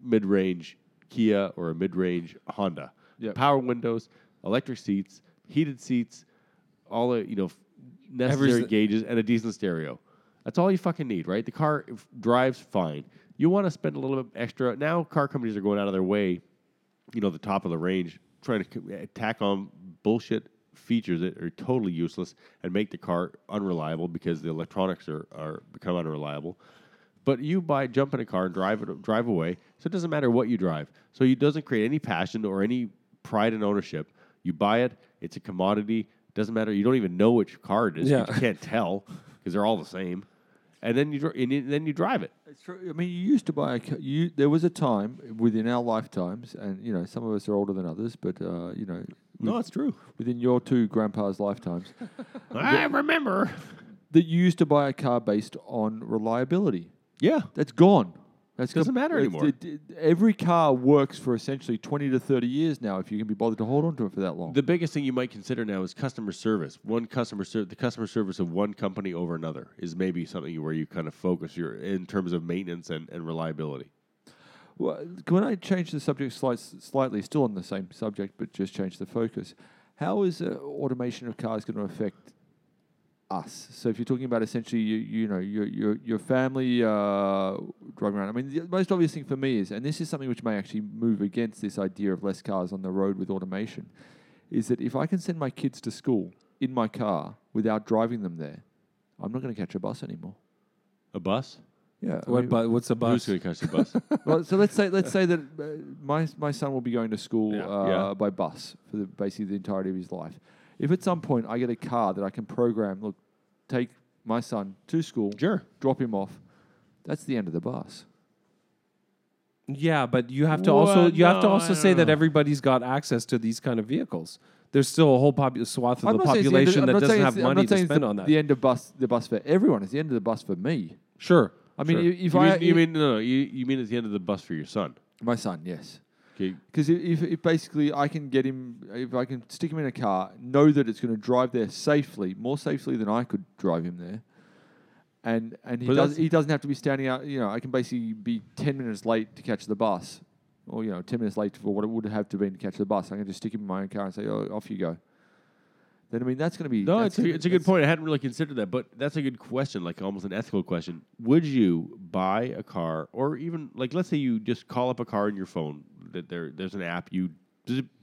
mid-range Kia or a mid-range Honda. Yep. Power windows, electric seats, heated seats, all the necessary gauges, and a decent stereo. That's all you fucking need, right? The car drives fine. You want to spend a little bit extra. Now car companies are going out of their way, the top of the range, trying to tack on bullshit features that are totally useless and make the car unreliable because the electronics are become unreliable. But you jump in a car and drive away, so it doesn't matter what you drive. So it doesn't create any passion or any pride in ownership. You buy it. It's a commodity. It doesn't matter. You don't even know which car it is. Yeah. You can't tell because they're all the same. And then you drive it. It's true. I mean, you used to buy a car. There was a time within our lifetimes, and some of us are older than others, but no, it's true. Within your two grandpas' lifetimes, I remember that you used to buy a car based on reliability. Yeah, that's gone. That doesn't matter anymore. Every car works for essentially 20 to 30 years now if you can be bothered to hold on to it for that long. The biggest thing you might consider now is customer service. The customer service of one company over another is maybe something where you kind of focus in terms of maintenance and reliability. Well, can I change the subject slightly, still on the same subject, but just change the focus? How is automation of cars going to affect us? So if you're talking about essentially, your family driving around. I mean, the most obvious thing for me is, and this is something which may actually move against this idea of less cars on the road with automation, is that if I can send my kids to school in my car without driving them there, I'm not going to catch a bus anymore. A bus? Yeah. What's a bus? Who's going to catch the bus? Well, so let's say that my son will be going to school by bus for basically the entirety of his life. If at some point I get a car that I can program, look, take my son to school, sure, drop him off, that's the end of the bus. Yeah, but you have to also say that everybody's got access to these kind of vehicles. There's still a whole swath of the population that doesn't have money to spend on that. The end of the bus for everyone. It's the end of the bus for me. Sure. I mean, you mean it's the end of the bus for your son? My son, yes. Because if basically I can get him, if I can stick him in a car, know that it's going to drive there safely, more safely than I could drive him there, and he doesn't have to be standing out. I can basically be 10 minutes late to catch the bus, or 10 minutes late for what it would have to be to catch the bus. I can just stick him in my own car and say, "Oh, off you go." Then I mean that's going to be it's a good point. I hadn't really considered that, but that's a good question, like almost an ethical question. Would you buy a car, or even like let's say you just call up a car on your phone? That there's an app, you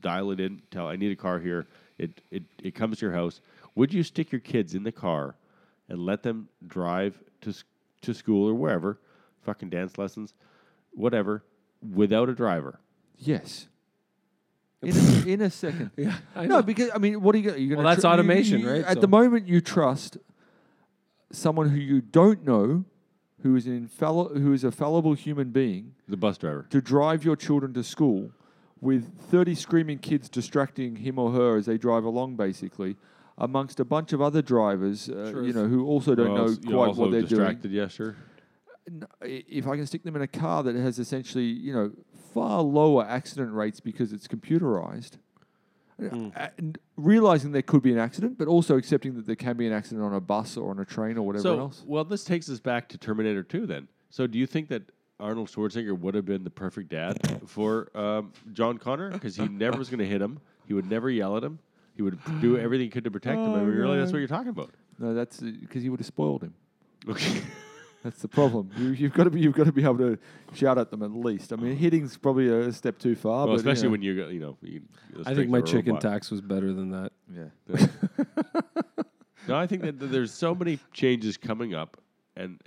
dial it in, tell I need a car here, it comes to your house. Would you stick your kids in the car and let them drive to school or wherever, fucking dance lessons, whatever, without a driver? Yes. In a second. Yeah, no, because I mean, what are you going to do? Well, that's automation, right? At the moment, you trust someone who you don't know, who is a fallible human being, the bus driver, to drive your children to school with 30 screaming kids distracting him or her as they drive along, basically, amongst a bunch of other drivers, who also don't know quite what they're distracted, doing. Yeah, sure. If I can stick them in a car that has essentially, far lower accident rates because it's computerized, and realizing there could be an accident, but also accepting that there can be an accident on a bus or on a train or whatever else. Well, this takes us back to Terminator 2 then. So do you think that Arnold Schwarzenegger would have been the perfect dad for John Connor? Because he never was going to hit him. He would never yell at him. He would do everything he could to protect him. I mean, really, that's what you're talking about. No, that's because he would have spoiled him. Okay. That's the problem. You've got to be able to shout at them at least. I mean, hitting's probably a step too far. Well, but especially when I think my chicken tax was better than that. Yeah. No, I think that there's so many changes coming up, and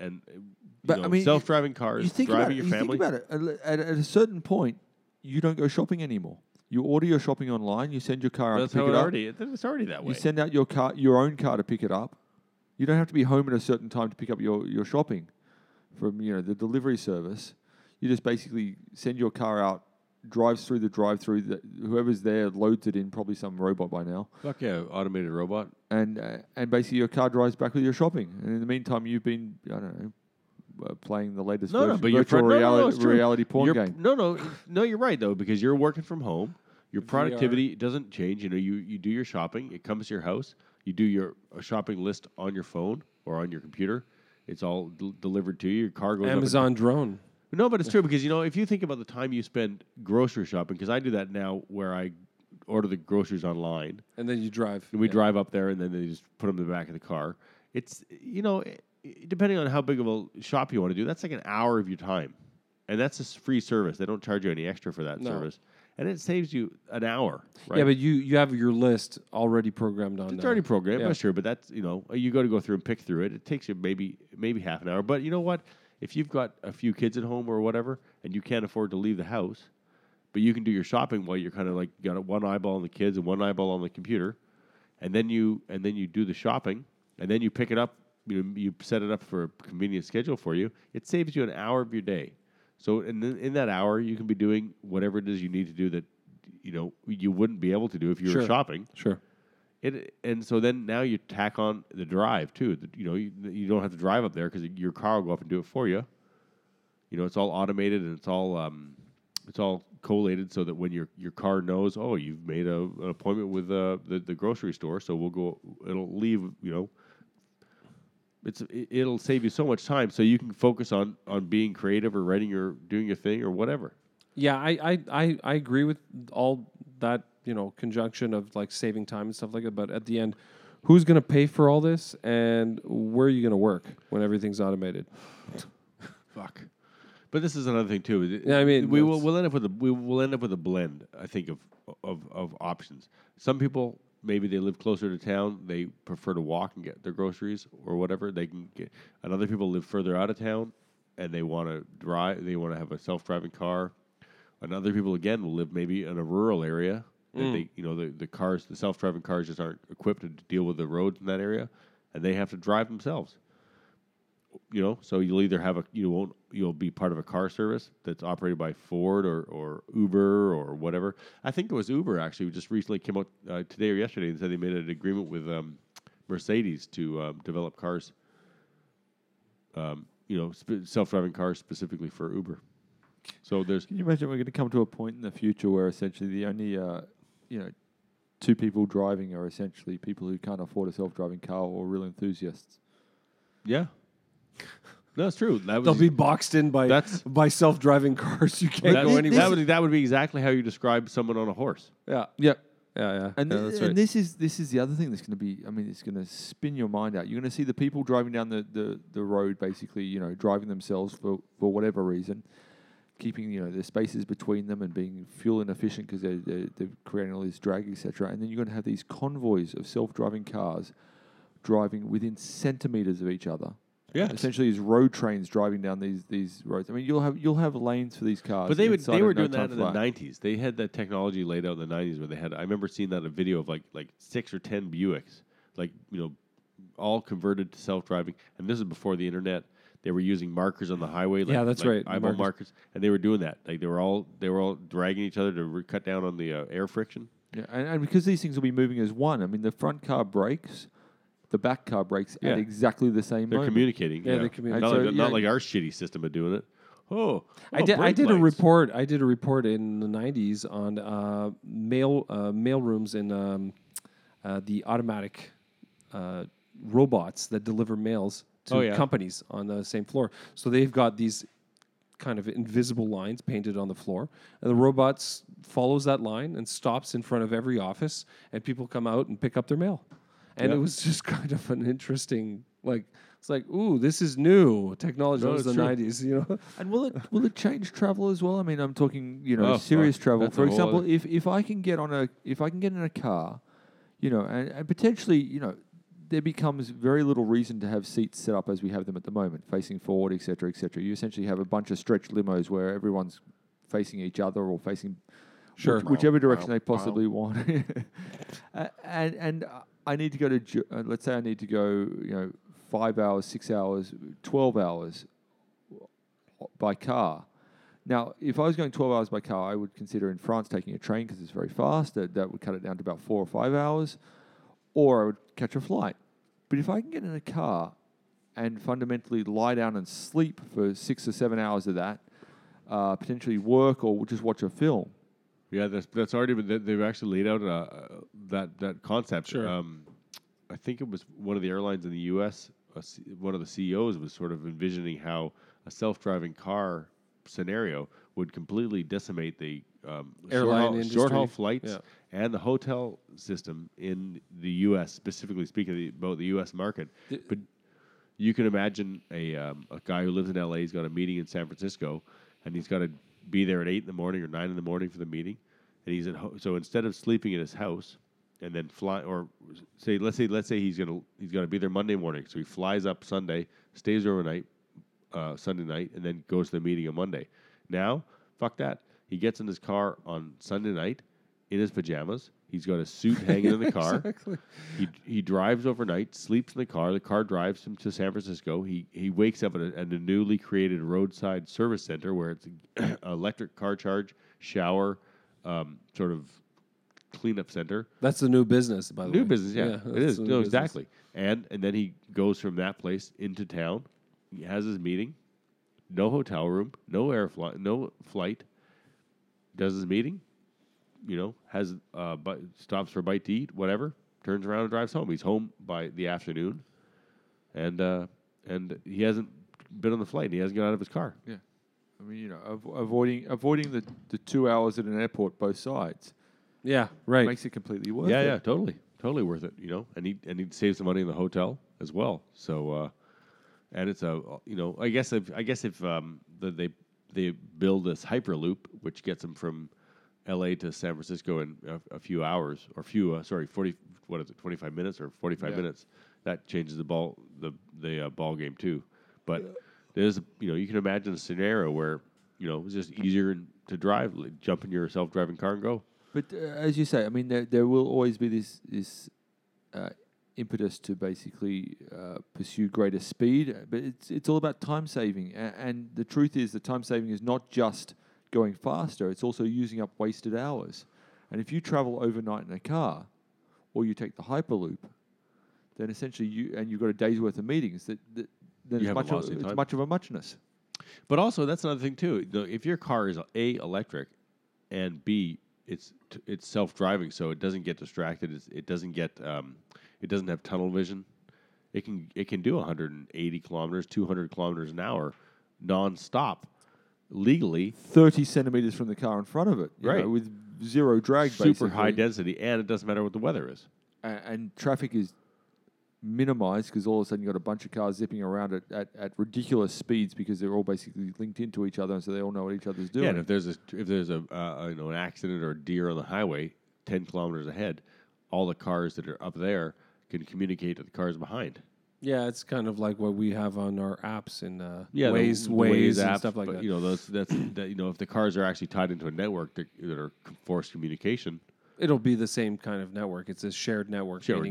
self-driving cars, driving your family. Think about it. At a certain point, you don't go shopping anymore. You order your shopping online. You send your car out to pick it up. It's already that way. You send out your own car to pick it up. You don't have to be home at a certain time to pick up your shopping from the delivery service. You just basically send your car out, drives through the drive-through. Whoever's there loads it in, probably some robot by now. Fuck yeah, automated robot. And basically your car drives back with your shopping. And in the meantime, you've been, I don't know, playing the latest virtual reality porn game. No, you're right, though, because you're working from home. Your productivity doesn't change. You do your shopping. It comes to your house. You do your shopping list on your phone or on your computer. It's all delivered to you. Your car goes Amazon drone. No, but it's true because, if you think about the time you spend grocery shopping, because I do that now where I order the groceries online. And then you drive. And we drive up there, and then they just put them in the back of the car. It's, you know, depending on how big of a shop you want to do, that's like an hour of your time. And that's a free service. They don't charge you any extra for that service. And it saves you an hour, right? Yeah, but you have your list already programmed on. It's already programmed, yeah. Sure, but that's, you know, you got to go through and pick through it. It takes you maybe half an hour. But you know what? If you've got a few kids at home or whatever, and you can't afford to leave the house, but you can do your shopping while you're kind of like got one eyeball on the kids and one eyeball on the computer, and then you do the shopping, and then you pick it up. You know, you set it up for a convenient schedule for you. It saves you an hour of your day. So in that hour, you can be doing whatever it is you need to do that, you know, you wouldn't be able to do if you were shopping. Sure. And so then now you tack on the drive, too. You know, you don't have to drive up there because your car will go up and do it for you. You know, it's all automated and it's all collated so that when your car knows, oh, you've made an appointment with the grocery store, so we'll go, it'll leave, you know. It'll save you so much time, so you can focus on being creative or writing or doing your thing or whatever. Yeah, I agree with all that, you know, conjunction of like saving time and stuff like that. But at the end, who's going to pay for all this, and where are you going to work when everything's automated? Fuck. But this is another thing too. Yeah, I mean, we'll end up with a blend, I think, of options. Some people. Maybe they live closer to town. They prefer to walk and get their groceries or whatever they can get. And other people live further out of town, and they want to drive. They want to have a self-driving car. And other people again will live maybe in a rural area. That they, you know, the self-driving cars just aren't equipped to deal with the roads in that area, and they have to drive themselves. You know, so you'll either have you'll be part of a car service that's operated by Ford or Uber or whatever. I think it was Uber actually who just recently came out today or yesterday and said they made an agreement with Mercedes to develop cars, you know, self-driving cars specifically for Uber. So there's. Can you imagine we're going to come to a point in the future where essentially the only you know, two people driving are essentially people who can't afford a self-driving car or real enthusiasts? Yeah. No, it's true. They'll be boxed in by self-driving cars. You can't go anywhere. That would be exactly how you describe someone on a horse. Yeah. Yeah. Yeah, yeah. And, that's right. And this is the other thing that's going to be, I mean, it's going to spin your mind out. You're going to see the people driving down the road basically, you know, driving themselves for whatever reason, keeping, you know, the spaces between them and being fuel inefficient because they're creating all this drag, etc. And then you're going to have these convoys of self-driving cars driving within centimeters of each other. Yeah, essentially, these road trains driving down these roads. I mean, you'll have lanes for these cars. But they were doing that in the '90s. They had that technology laid out in the '90s where they had. I remember seeing that in a video of like 6 or 10 Buicks, like, you know, all converted to self-driving. And this is before the internet. They were using markers on the highway. Like, yeah, that's like right. Eyeball markers, and they were doing that. Like they were all dragging each other to cut down on the air friction. Yeah, and because these things will be moving as one. I mean, the front car brakes. The back car brakes at exactly the same moment. Communicating. Yeah, they're communicating. Not like our shitty system of doing it. I did a report. I did a report in the 90s on mail rooms and the automatic robots that deliver mails to companies on the same floor. So they've got these kind of invisible lines painted on the floor, and the robots follows that line and stops in front of every office, and people come out and pick up their mail. And it was just kind of an interesting, like, it's like, ooh, this is new technology. It was the 90s, you know. And will it change travel as well? I mean, I'm talking, you know, serious travel. For example, if I can get in a car, you know, and potentially, you know, there becomes very little reason to have seats set up as we have them at the moment, facing forward, et cetera, et cetera. You essentially have a bunch of stretched limos where everyone's facing each other or facing whichever direction they possibly want. And I need to go to, let's say I need to go, you know, 5 hours, 6 hours, 12 hours by car. Now, if I was going 12 hours by car, I would consider in France taking a train because it's very fast. That would cut it down to about 4 or 5 hours. Or I would catch a flight. But if I can get in a car and fundamentally lie down and sleep for 6 or 7 hours of that, potentially work or just watch a film. Yeah, that's already been, they've actually laid out that concept. Sure. I think it was one of the airlines in the U.S., one of the CEOs was sort of envisioning how a self-driving car scenario would completely decimate the short-haul flights and the hotel system in the U.S., specifically speaking about the U.S. market. But you can imagine a guy who lives in L.A., he's got a meeting in San Francisco, and he's got to be there at 8 in the morning or 9 in the morning for the meeting. And he's at so instead of sleeping in his house and then fly, or say let's say he's gonna be there Monday morning, so he flies up Sunday, stays overnight, Sunday night, and then goes to the meeting on Monday. Now, fuck that. He gets in his car on Sunday night in his pajamas. He's got a suit hanging in the car. Exactly. He drives overnight, sleeps in the car. The car drives him to San Francisco. He wakes up at a newly created roadside service center where it's an electric car charge, shower, sort of cleanup center. That's the new business, by the way. New business, yeah it is. No, exactly. And then he goes from that place into town. He has his meeting. No hotel room, no flight. Does his meeting. You know, has stops for a bite to eat, whatever. Turns around and drives home. He's home by the afternoon, and he hasn't been on the flight. And he hasn't got out of his car. Yeah. I mean, you know, avoiding the 2 hours at an airport, both sides. Yeah, right. Makes it completely worth it. Yeah, totally worth it. You know, and he saves some money in the hotel as well. So, and it's a I guess if they build this hyperloop, which gets them from L.A. to San Francisco in a few hours or 45 minutes, that changes the ball game too. But there's, you know, you can imagine a scenario where, you know, it's just easier to drive, like jump in your self-driving car and go. But as you say, I mean, there will always be this impetus to basically pursue greater speed. But it's all about time saving, and the truth is that time saving is not just going faster. It's also using up wasted hours. And if you travel overnight in a car, or you take the hyperloop, then essentially you've got a day's worth of meetings. That it's much of a muchness. But also that's another thing too. If your car is A, electric, and B, it's self-driving, so it doesn't get distracted. It doesn't have tunnel vision. It can do 180 kilometers, 200 kilometers an hour, non-stop, legally. 30 centimeters from the car in front of it, you know, with zero drag. Super high density, and it doesn't matter what the weather is. And traffic is minimized because all of a sudden you've got a bunch of cars zipping around at ridiculous speeds because they're all basically linked into each other, and so they all know what each other's doing. Yeah, and if there's an accident or a deer on the highway 10 kilometers ahead, all the cars that are up there can communicate to the cars behind. Yeah, it's kind of like what we have on our apps in Waze and apps, stuff like that. You know, if the cars are actually tied into a network that are forced communication. It'll be the same kind of network. It's a shared network. But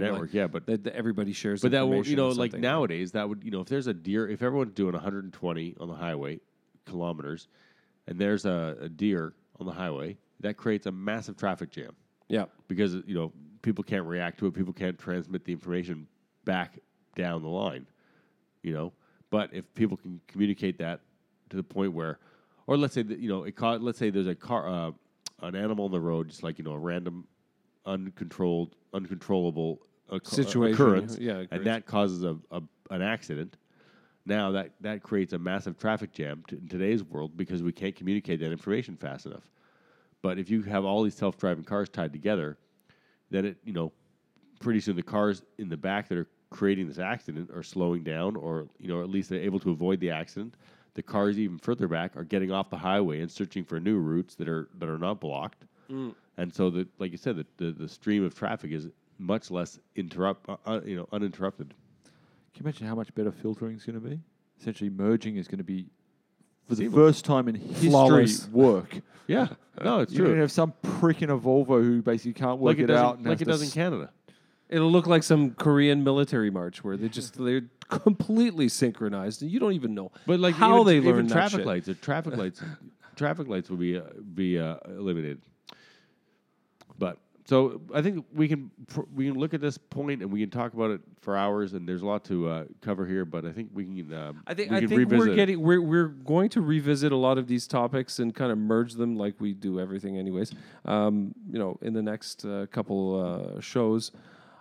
that everybody shares. But that will, you know, like nowadays, that would, you know, if there's a deer, if everyone's doing 120 on the highway kilometers, and there's a deer on the highway, that creates a massive traffic jam. Yeah, because you know people can't react to it. People can't transmit the information back down the line, you know. But if people can communicate that to the point where, or let's say that, you know, let's say there's a car. An animal on the road, just like, you know, a random, uncontrollable occurrence, and that causes an accident. Now that creates a massive traffic jam in today's world because we can't communicate that information fast enough. But if you have all these self-driving cars tied together, then it, you know, pretty soon the cars in the back that are creating this accident are slowing down, or, you know, at least they're able to avoid the accident. The cars even further back are getting off the highway and searching for new routes that are not blocked, and so that, like you said, the stream of traffic is much less uninterrupted. Can you imagine how much better filtering is going to be? Essentially, merging is going to be for the first time in history flawless work. Yeah, no, it's true. You're going to have some prick in a Volvo who basically can't work it out, like it does in Canada. It'll look like some Korean military march where they're completely synchronized, and you don't even know how they learn that shit. Traffic lights will be eliminated. But so I think we can look at this point and we can talk about it for hours, and there's a lot to cover here. But I think we can. We're going to revisit a lot of these topics and kind of merge them like we do everything, anyways. You know, in the next couple shows.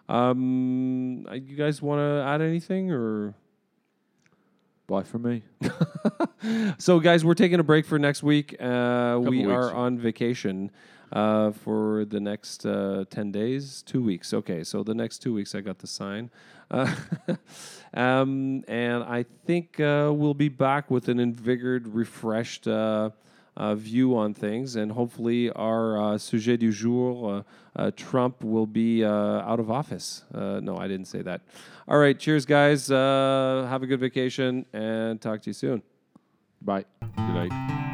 You guys want to add anything, or Bye for me. So, guys, we're taking a break for next week. We are on vacation for the next 10 days, 2 weeks. Okay, so the next 2 weeks I got the sign. And I think we'll be back with an invigorated, refreshed view on things. And hopefully our sujet du jour, Trump, will be out of office. No, I didn't say that. All right, cheers, guys. Have a good vacation and talk to you soon. Bye. Good night.